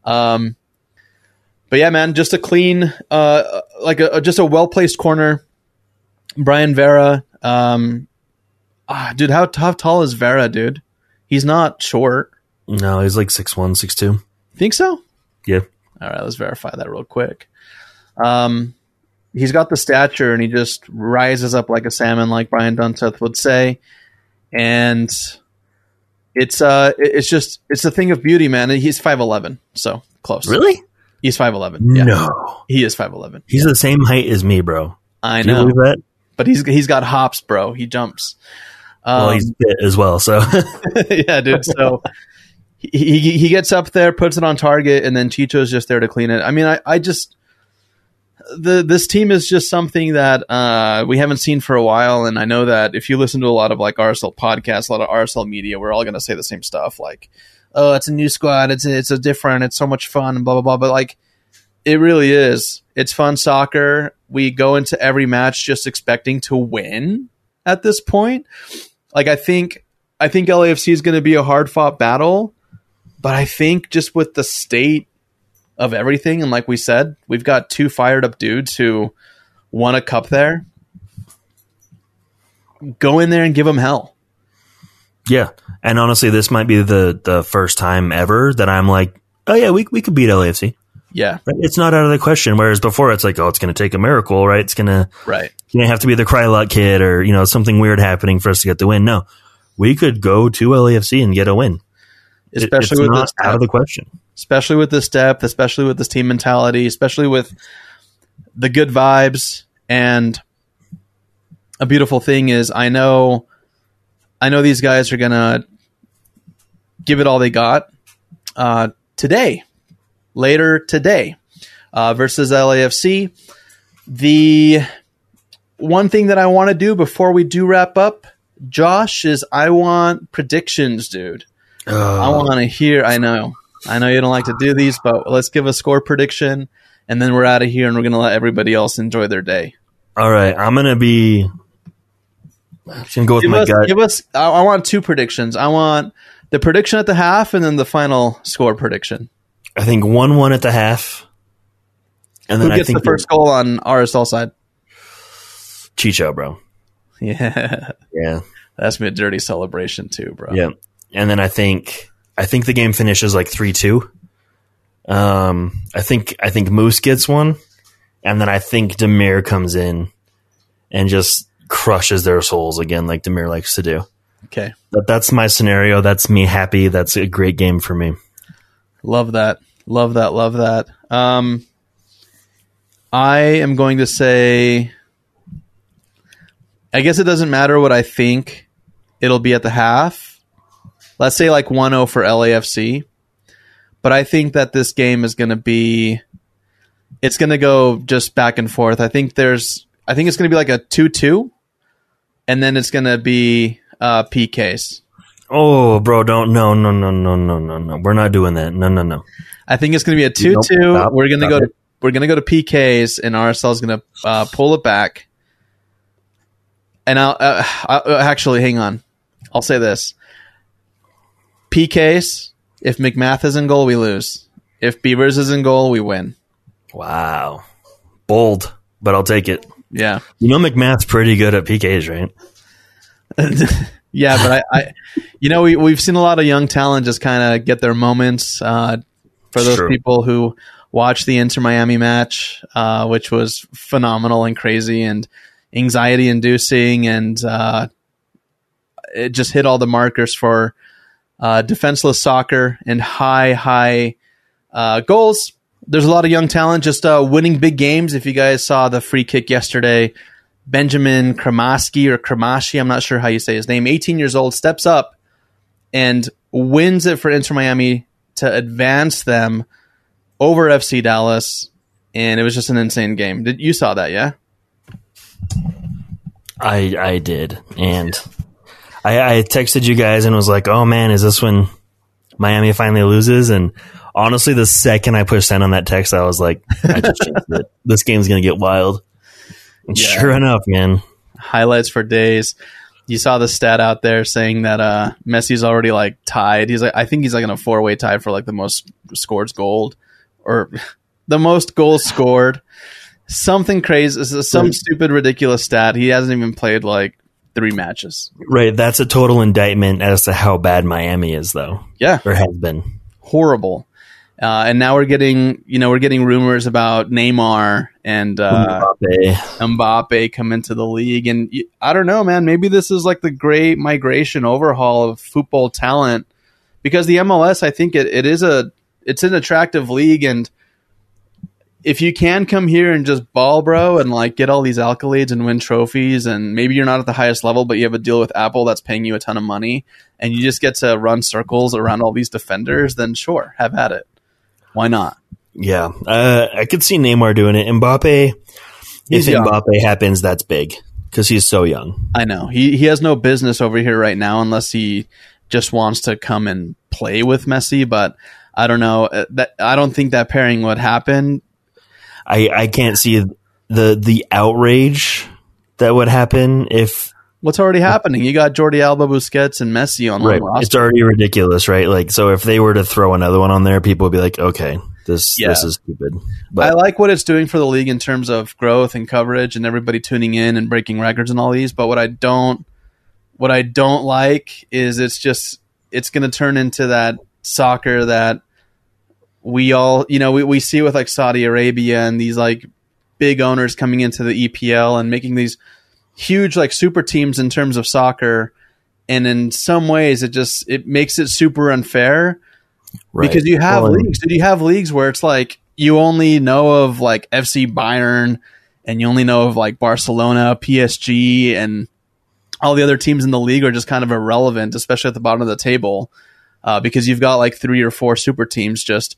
Um, but yeah, man, just a clean, uh, like a, just a well-placed corner. Brian Vera. Um, ah, dude, how, how tall is Vera, dude? He's not short. No, he's like six one, six two. Think so? Yeah. All right, let's verify that real quick. Um, he's got the stature, and he just rises up like a salmon, like Brian Dunseth would say. And it's uh, it's just it's a thing of beauty, man. And he's five eleven, so close. Really? He's five eleven. Yeah. No, he is five eleven. He's yeah. the same height as me, bro. I Do know, you believe that? But he's he's got hops, bro. He jumps. Um, well, he's fit as well, so yeah, dude. So. He, he he gets up there, puts it on target, and then Chicho's just there to clean it. I mean, I, I just the this team is just something that uh, we haven't seen for a while. And I know that if you listen to a lot of like R S L podcasts, a lot of R S L media, we're all going to say the same stuff. Like, oh, it's a new squad. It's it's a different. It's so much fun and blah, blah, blah. But like, it really is. It's fun soccer. We go into every match just expecting to win at this point. Like, I think I think L A F C is going to be a hard fought battle. But I think just with the state of everything, and like we said, we've got two fired up dudes who won a cup there. Go in there and give them hell. Yeah. And honestly, this might be the, the first time ever that I'm like, oh, yeah, we we could beat L A F C. Yeah. It's not out of the question. Whereas before, it's like, oh, it's going to take a miracle, right? It's going to right. You know, have to be the Krylot kid or, you know, something weird happening for us to get the win. No, we could go to L A F C and get a win. Especially it's with not this out of the question. Especially with this depth, especially with this team mentality, especially with the good vibes. And a beautiful thing is, I know, I know these guys are gonna give it all they got uh, today, later today, uh, versus L A F C. The one thing that I want to do before we do wrap up, Josh, is I want predictions, dude. Uh, I want to hear. I know. I know you don't like to do these, but let's give a score prediction, and then we're out of here, and we're going to let everybody else enjoy their day. All right. I'm going to be I'm going to go with give my us, gut. Give us, I, I want two predictions. I want the prediction at the half and then the final score prediction. I think one one at the half. And Who then gets I think the first goal on R S L side? Chicho, bro. Yeah. Yeah. That's been a dirty celebration too, bro. Yeah. And then I think I think the game finishes like three two. Um, I think I think Moose gets one, and then I think Demir comes in and just crushes their souls again, like Demir likes to do. Okay, but that's my scenario. That's me happy. That's a great game for me. Love that. Love that. Love that. Um, I am going to say, I guess it doesn't matter what I think it'll be at the half. Let's say like one oh for L A F C. But I think that this game is going to be, it's going to go just back and forth. I think there's, I think it's going to be like a two two. And then it's going to be uh, P Ks. Oh, bro, don't, no, no, no, no, no, no, no. We're not doing that. No, no, no. I think it's going to be a two two. Nope, we're going to go to, we're going to go to P Ks, and R S L is going to uh, pull it back. And I'll, uh, I'll, actually, hang on. I'll say this. P Ks, if McMath is in goal, we lose. If Beavers is in goal, we win. Wow. Bold, but I'll take it. Yeah. You know McMath's pretty good at P Ks, right? Yeah, but I, I you know, we, we've seen a lot of young talent just kind of get their moments. Uh, for those True. people who watched the Inter Miami match, uh, which was phenomenal and crazy and anxiety-inducing, and uh, it just hit all the markers for Uh, defenseless soccer and high, high uh, goals. There's a lot of young talent just uh, winning big games. If you guys saw the free kick yesterday, Benjamin Kramaski or Kramashi, I'm not sure how you say his name, eighteen years old, steps up and wins it for Inter Miami to advance them over F C Dallas. And it was just an insane game. Did you saw that? Yeah, I I did, and. I, I texted you guys and was like, oh, man, is this when Miami finally loses? And honestly, the second I pushed send on that text, I was like, I just changed it. This game's going to get wild. And yeah. Sure enough, man. Highlights for days. You saw the stat out there saying that uh, Messi's already like tied. He's like, I think he's like in a four-way tie for like the most scores gold or the most goals scored. Something crazy. Some stupid, ridiculous stat. He hasn't even played like three matches. Right. That's a total indictment as to how bad Miami is, though. Yeah. Or has been. Horrible. Uh, and now we're getting, you know, we're getting rumors about Neymar and uh, Mbappe. Mbappe come into the league. And you, I don't know, man, maybe this is like the great migration overhaul of football talent, because the M L S, I think it, it is a, it's an attractive league. And if you can come here and just ball, bro, and like get all these accolades and win trophies, and maybe you're not at the highest level, but you have a deal with Apple that's paying you a ton of money, and you just get to run circles around all these defenders, then sure, have at it. Why not? Yeah, uh, I could see Neymar doing it. Mbappe, he's if young. Mbappe happens, that's big because he's so young. I know. He he has no business over here right now unless he just wants to come and play with Messi. But I don't know. That I don't think that pairing would happen. I, I can't see the the outrage that would happen if... What's already happening? You got Jordi Alba, Busquets, and Messi on right. the roster. It's already ridiculous, right? Like, so if they were to throw another one on there, people would be like, okay, this yeah. this is stupid. But I like what it's doing for the league in terms of growth and coverage and everybody tuning in and breaking records and all these. But what I don't, what I don't like is it's just it's going to turn into that soccer that we all, you know, we we see with like Saudi Arabia and these like big owners coming into the E P L and making these huge like super teams in terms of soccer, and in some ways it just it makes it super unfair, right? Because you have well, leagues and you have leagues where it's like you only know of like F C Bayern and you only know of like Barcelona, P S G, and all the other teams in the league are just kind of irrelevant, especially at the bottom of the table, uh, because you've got like three or four super teams just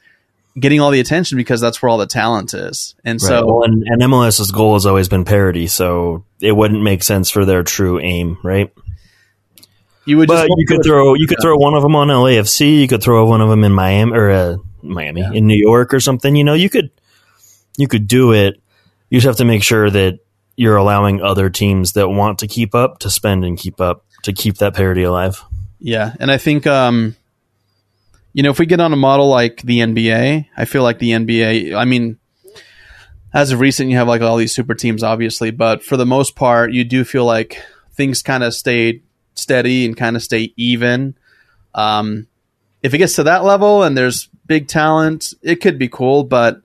getting all the attention because that's where all the talent is. And right. so well, and, and MLS's goal has always been parity, so it wouldn't make sense for their true aim, right? You would but just you could throw you could throw one of them on L A F C, you could throw one of them in Miami or uh, Miami yeah. in New York or something, you know, you could you could do it. You just have to make sure that you're allowing other teams that want to keep up to spend and keep up to keep that parity alive. Yeah, and I think um you know, if we get on a model like the N B A, I feel like the N B A, I mean, as of recent, you have like all these super teams, obviously, but for the most part, you do feel like things kind of stay steady and kind of stay even. Um, if it gets to that level and there's big talent, it could be cool, but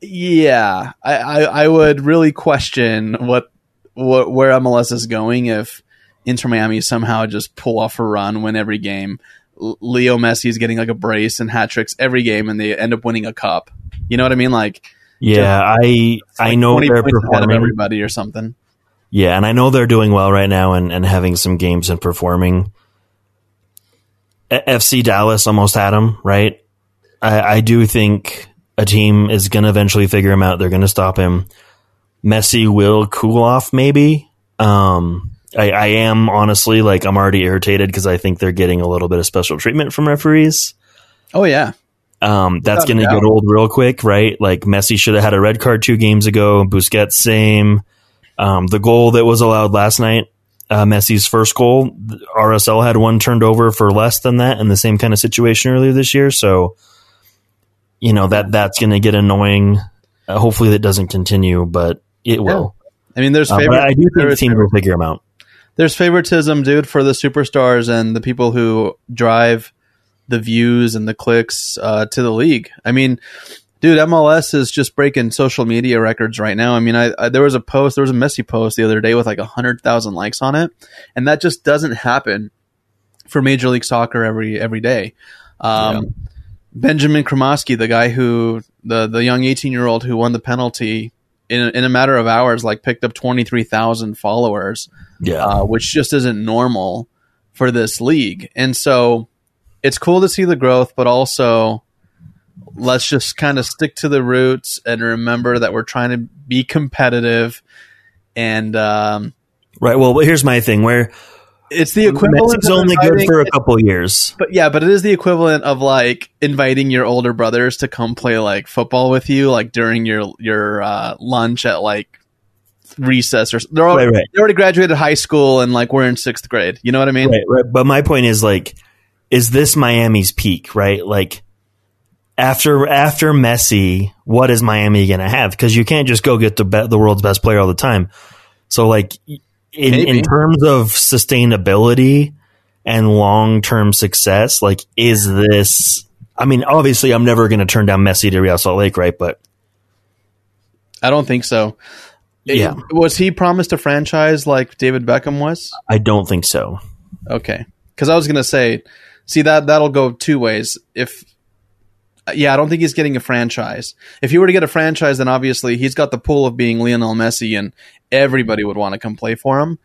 yeah, I, I, I would really question what, what where M L S is going if Inter Miami somehow just pull off a run, win every game. Leo Messi is getting like a brace and hat tricks every game and they end up winning a cup. You know what I mean? Like, yeah, I, like I know they're performing everybody or something. Yeah. And I know they're doing well right now and, and having some games and performing. F C Dallas almost had them, right? I, I do think a team is going to eventually figure him out. They're going to stop him. Messi will cool off. Maybe, um, I, I am honestly like I'm already irritated because I think they're getting a little bit of special treatment from referees. Oh yeah, um, that's going to get old real quick, right? Like Messi should have had a red card two games ago. Busquets same. Um, the goal that was allowed last night, uh, Messi's first goal, R S L had one turned over for less than that in the same kind of situation earlier this year. So you know that that's going to get annoying. Uh, hopefully that doesn't continue, but it yeah. will. I mean, there's uh, favorite. I do think the team will figure them out. There's favoritism, dude, for the superstars and the people who drive the views and the clicks uh, to the league. I mean, dude, M L S is just breaking social media records right now. I mean, I, I there was a post, there was a Messi post the other day with like one hundred thousand likes on it, and that just doesn't happen for Major League Soccer every every day. Um, yeah. Benjamin Kromowski, the guy who, the, the young eighteen-year-old who won the penalty, in a, in a matter of hours, like picked up twenty-three thousand followers, yeah, uh, which just isn't normal for this league. And so it's cool to see the growth, but also let's just kind of stick to the roots and remember that we're trying to be competitive. And um, right. Well, here's my thing where it's the equivalent. It's only good for a couple years, but yeah, but it is the equivalent of like inviting your older brothers to come play like football with you, like during your your uh, lunch at like recess or they're all, right, right. They already graduated high school and like we're in sixth grade. You know what I mean? Right, right. But my point is like, is this Miami's peak? Right? Like after after Messi, what is Miami going to have? Because you can't just go get the be- the world's best player all the time. So like. In, in terms of sustainability and long-term success, like, is this... I mean, obviously, I'm never going to turn down Messi to Real Salt Lake, right? But I don't think so. Yeah. It, was he promised a franchise like David Beckham was? I don't think so. Okay. Because I was going to say, see, that, that'll go two ways. If... Yeah, I don't think he's getting a franchise. If he were to get a franchise, then obviously he's got the pull of being Lionel Messi and everybody would want to come play for him.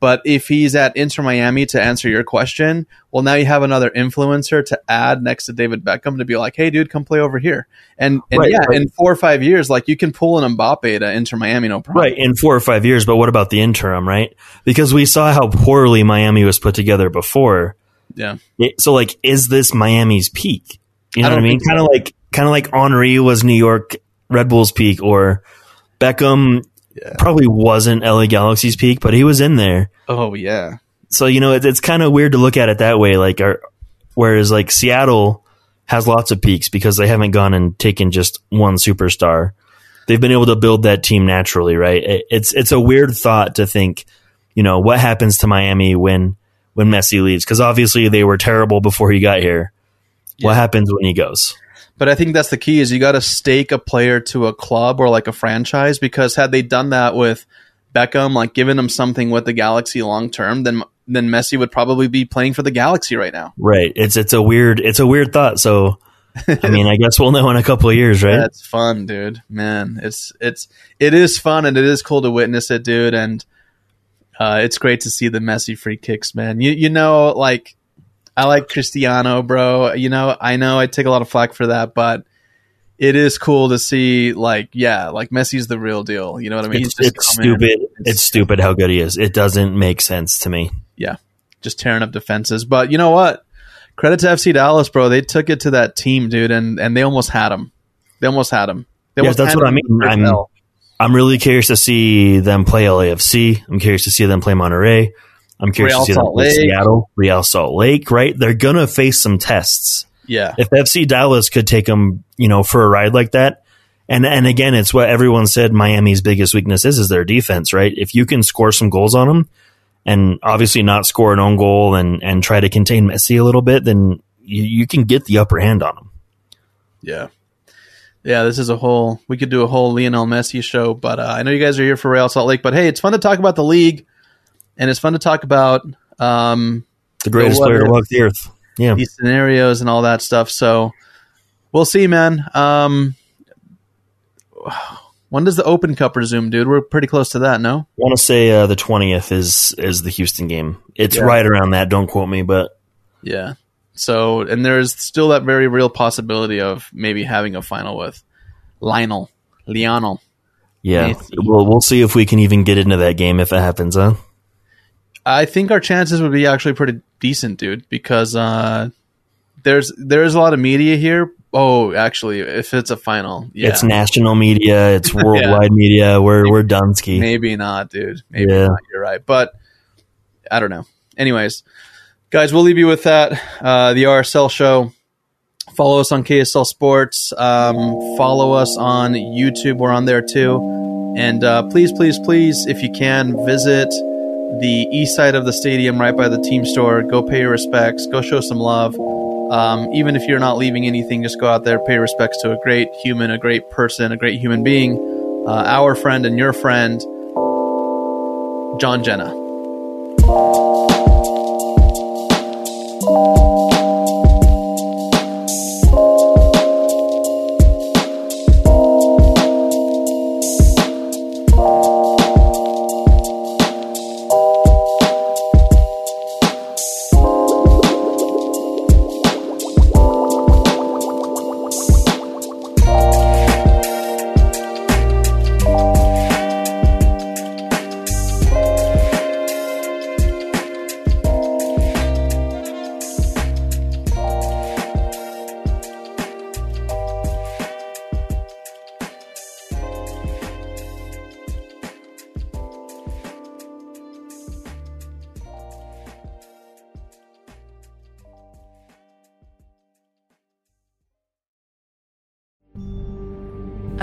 But if he's at Inter Miami, to answer your question, well, now you have another influencer to add next to David Beckham to be like, hey, dude, come play over here. And, and right, yeah, right. in four or five years, like you can pull an Mbappe to Inter Miami, no problem. Right, in four or five years. But what about the interim, right? Because we saw how poorly Miami was put together before. Yeah. It, so, like, is this Miami's peak? You know I what I mean? Kind of so. like kind of like Henry was New York Red Bulls peak, or Beckham yeah. probably wasn't L A Galaxy's peak, but he was in there. Oh, yeah. So, you know, it, it's kind of weird to look at it that way. Like, our, whereas, like, Seattle has lots of peaks because they haven't gone and taken just one superstar. They've been able to build that team naturally, right? It, it's it's a weird thought to think, you know, what happens to Miami when, when Messi leaves? Because obviously they were terrible before he got here. Yeah. What happens when he goes? But I think that's the key, is you got to stake a player to a club or like a franchise, because had they done that with Beckham, like giving him something with the Galaxy long term, then then Messi would probably be playing for the Galaxy right now. Right. It's it's a weird it's a weird thought. So I mean, I guess we'll know in a couple of years, right? That's fun, dude. Man, it's it's it is fun, and it is cool to witness it, dude. And uh, it's great to see the Messi free kicks, man. You you know, like. I like Cristiano, bro. You know, I know I take a lot of flack for that, but it is cool to see, like, yeah, like Messi's the real deal. You know what I mean? It's, He's just it's stupid. It's, it's stupid how good he is. It doesn't make sense to me. Yeah, just tearing up defenses. But you know what? Credit to F C Dallas, bro. They took it to that team, dude, and, and they almost had him. They almost had him. They yes, that's what I mean. I'm, I'm really curious to see them play L A F C. I'm curious to see them play Monterrey. I'm curious Real to see Salt them play Lake. Seattle, Real Salt Lake, right? They're going to face some tests. Yeah. If F C Dallas could take them, you know, for a ride like that. And and again, it's what everyone said Miami's biggest weakness is, is their defense, right? If you can score some goals on them and obviously not score an own goal and, and try to contain Messi a little bit, then you, you can get the upper hand on them. Yeah. Yeah, this is a whole, we could do a whole Lionel Messi show, but uh, I know you guys are here for Real Salt Lake, but hey, it's fun to talk about the league. And it's fun to talk about um, the greatest the player to walk the earth. Yeah, these scenarios and all that stuff. So we'll see, man. Um, when does the Open Cup resume, dude? We're pretty close to that, no? I want to say uh, the twentieth is is the Houston game. It's yeah. right around that. Don't quote me, but yeah. So, and there's still that very real possibility of maybe having a final with Lionel, Lionel. Yeah, Messi. We'll we'll see if we can even get into that game if it happens, huh? I think our chances would be actually pretty decent, dude, because uh, there's there's a lot of media here. Oh, actually, if it's a final. Yeah. It's national media. It's worldwide yeah. media. We're maybe, we're Dunsky. Maybe not, dude. Maybe yeah. not. You're right. But I don't know. Anyways, guys, we'll leave you with that. Uh, the R S L show. Follow us on K S L Sports. Um, follow us on YouTube. We're on there, too. And uh, please, please, please, if you can, visit the east side of the stadium right by the team store. Go pay your respects. Go show some love. Um, even if you're not leaving anything, just go out there, pay respects to a great human, a great person, a great human being, uh, our friend and your friend, John Genna.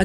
A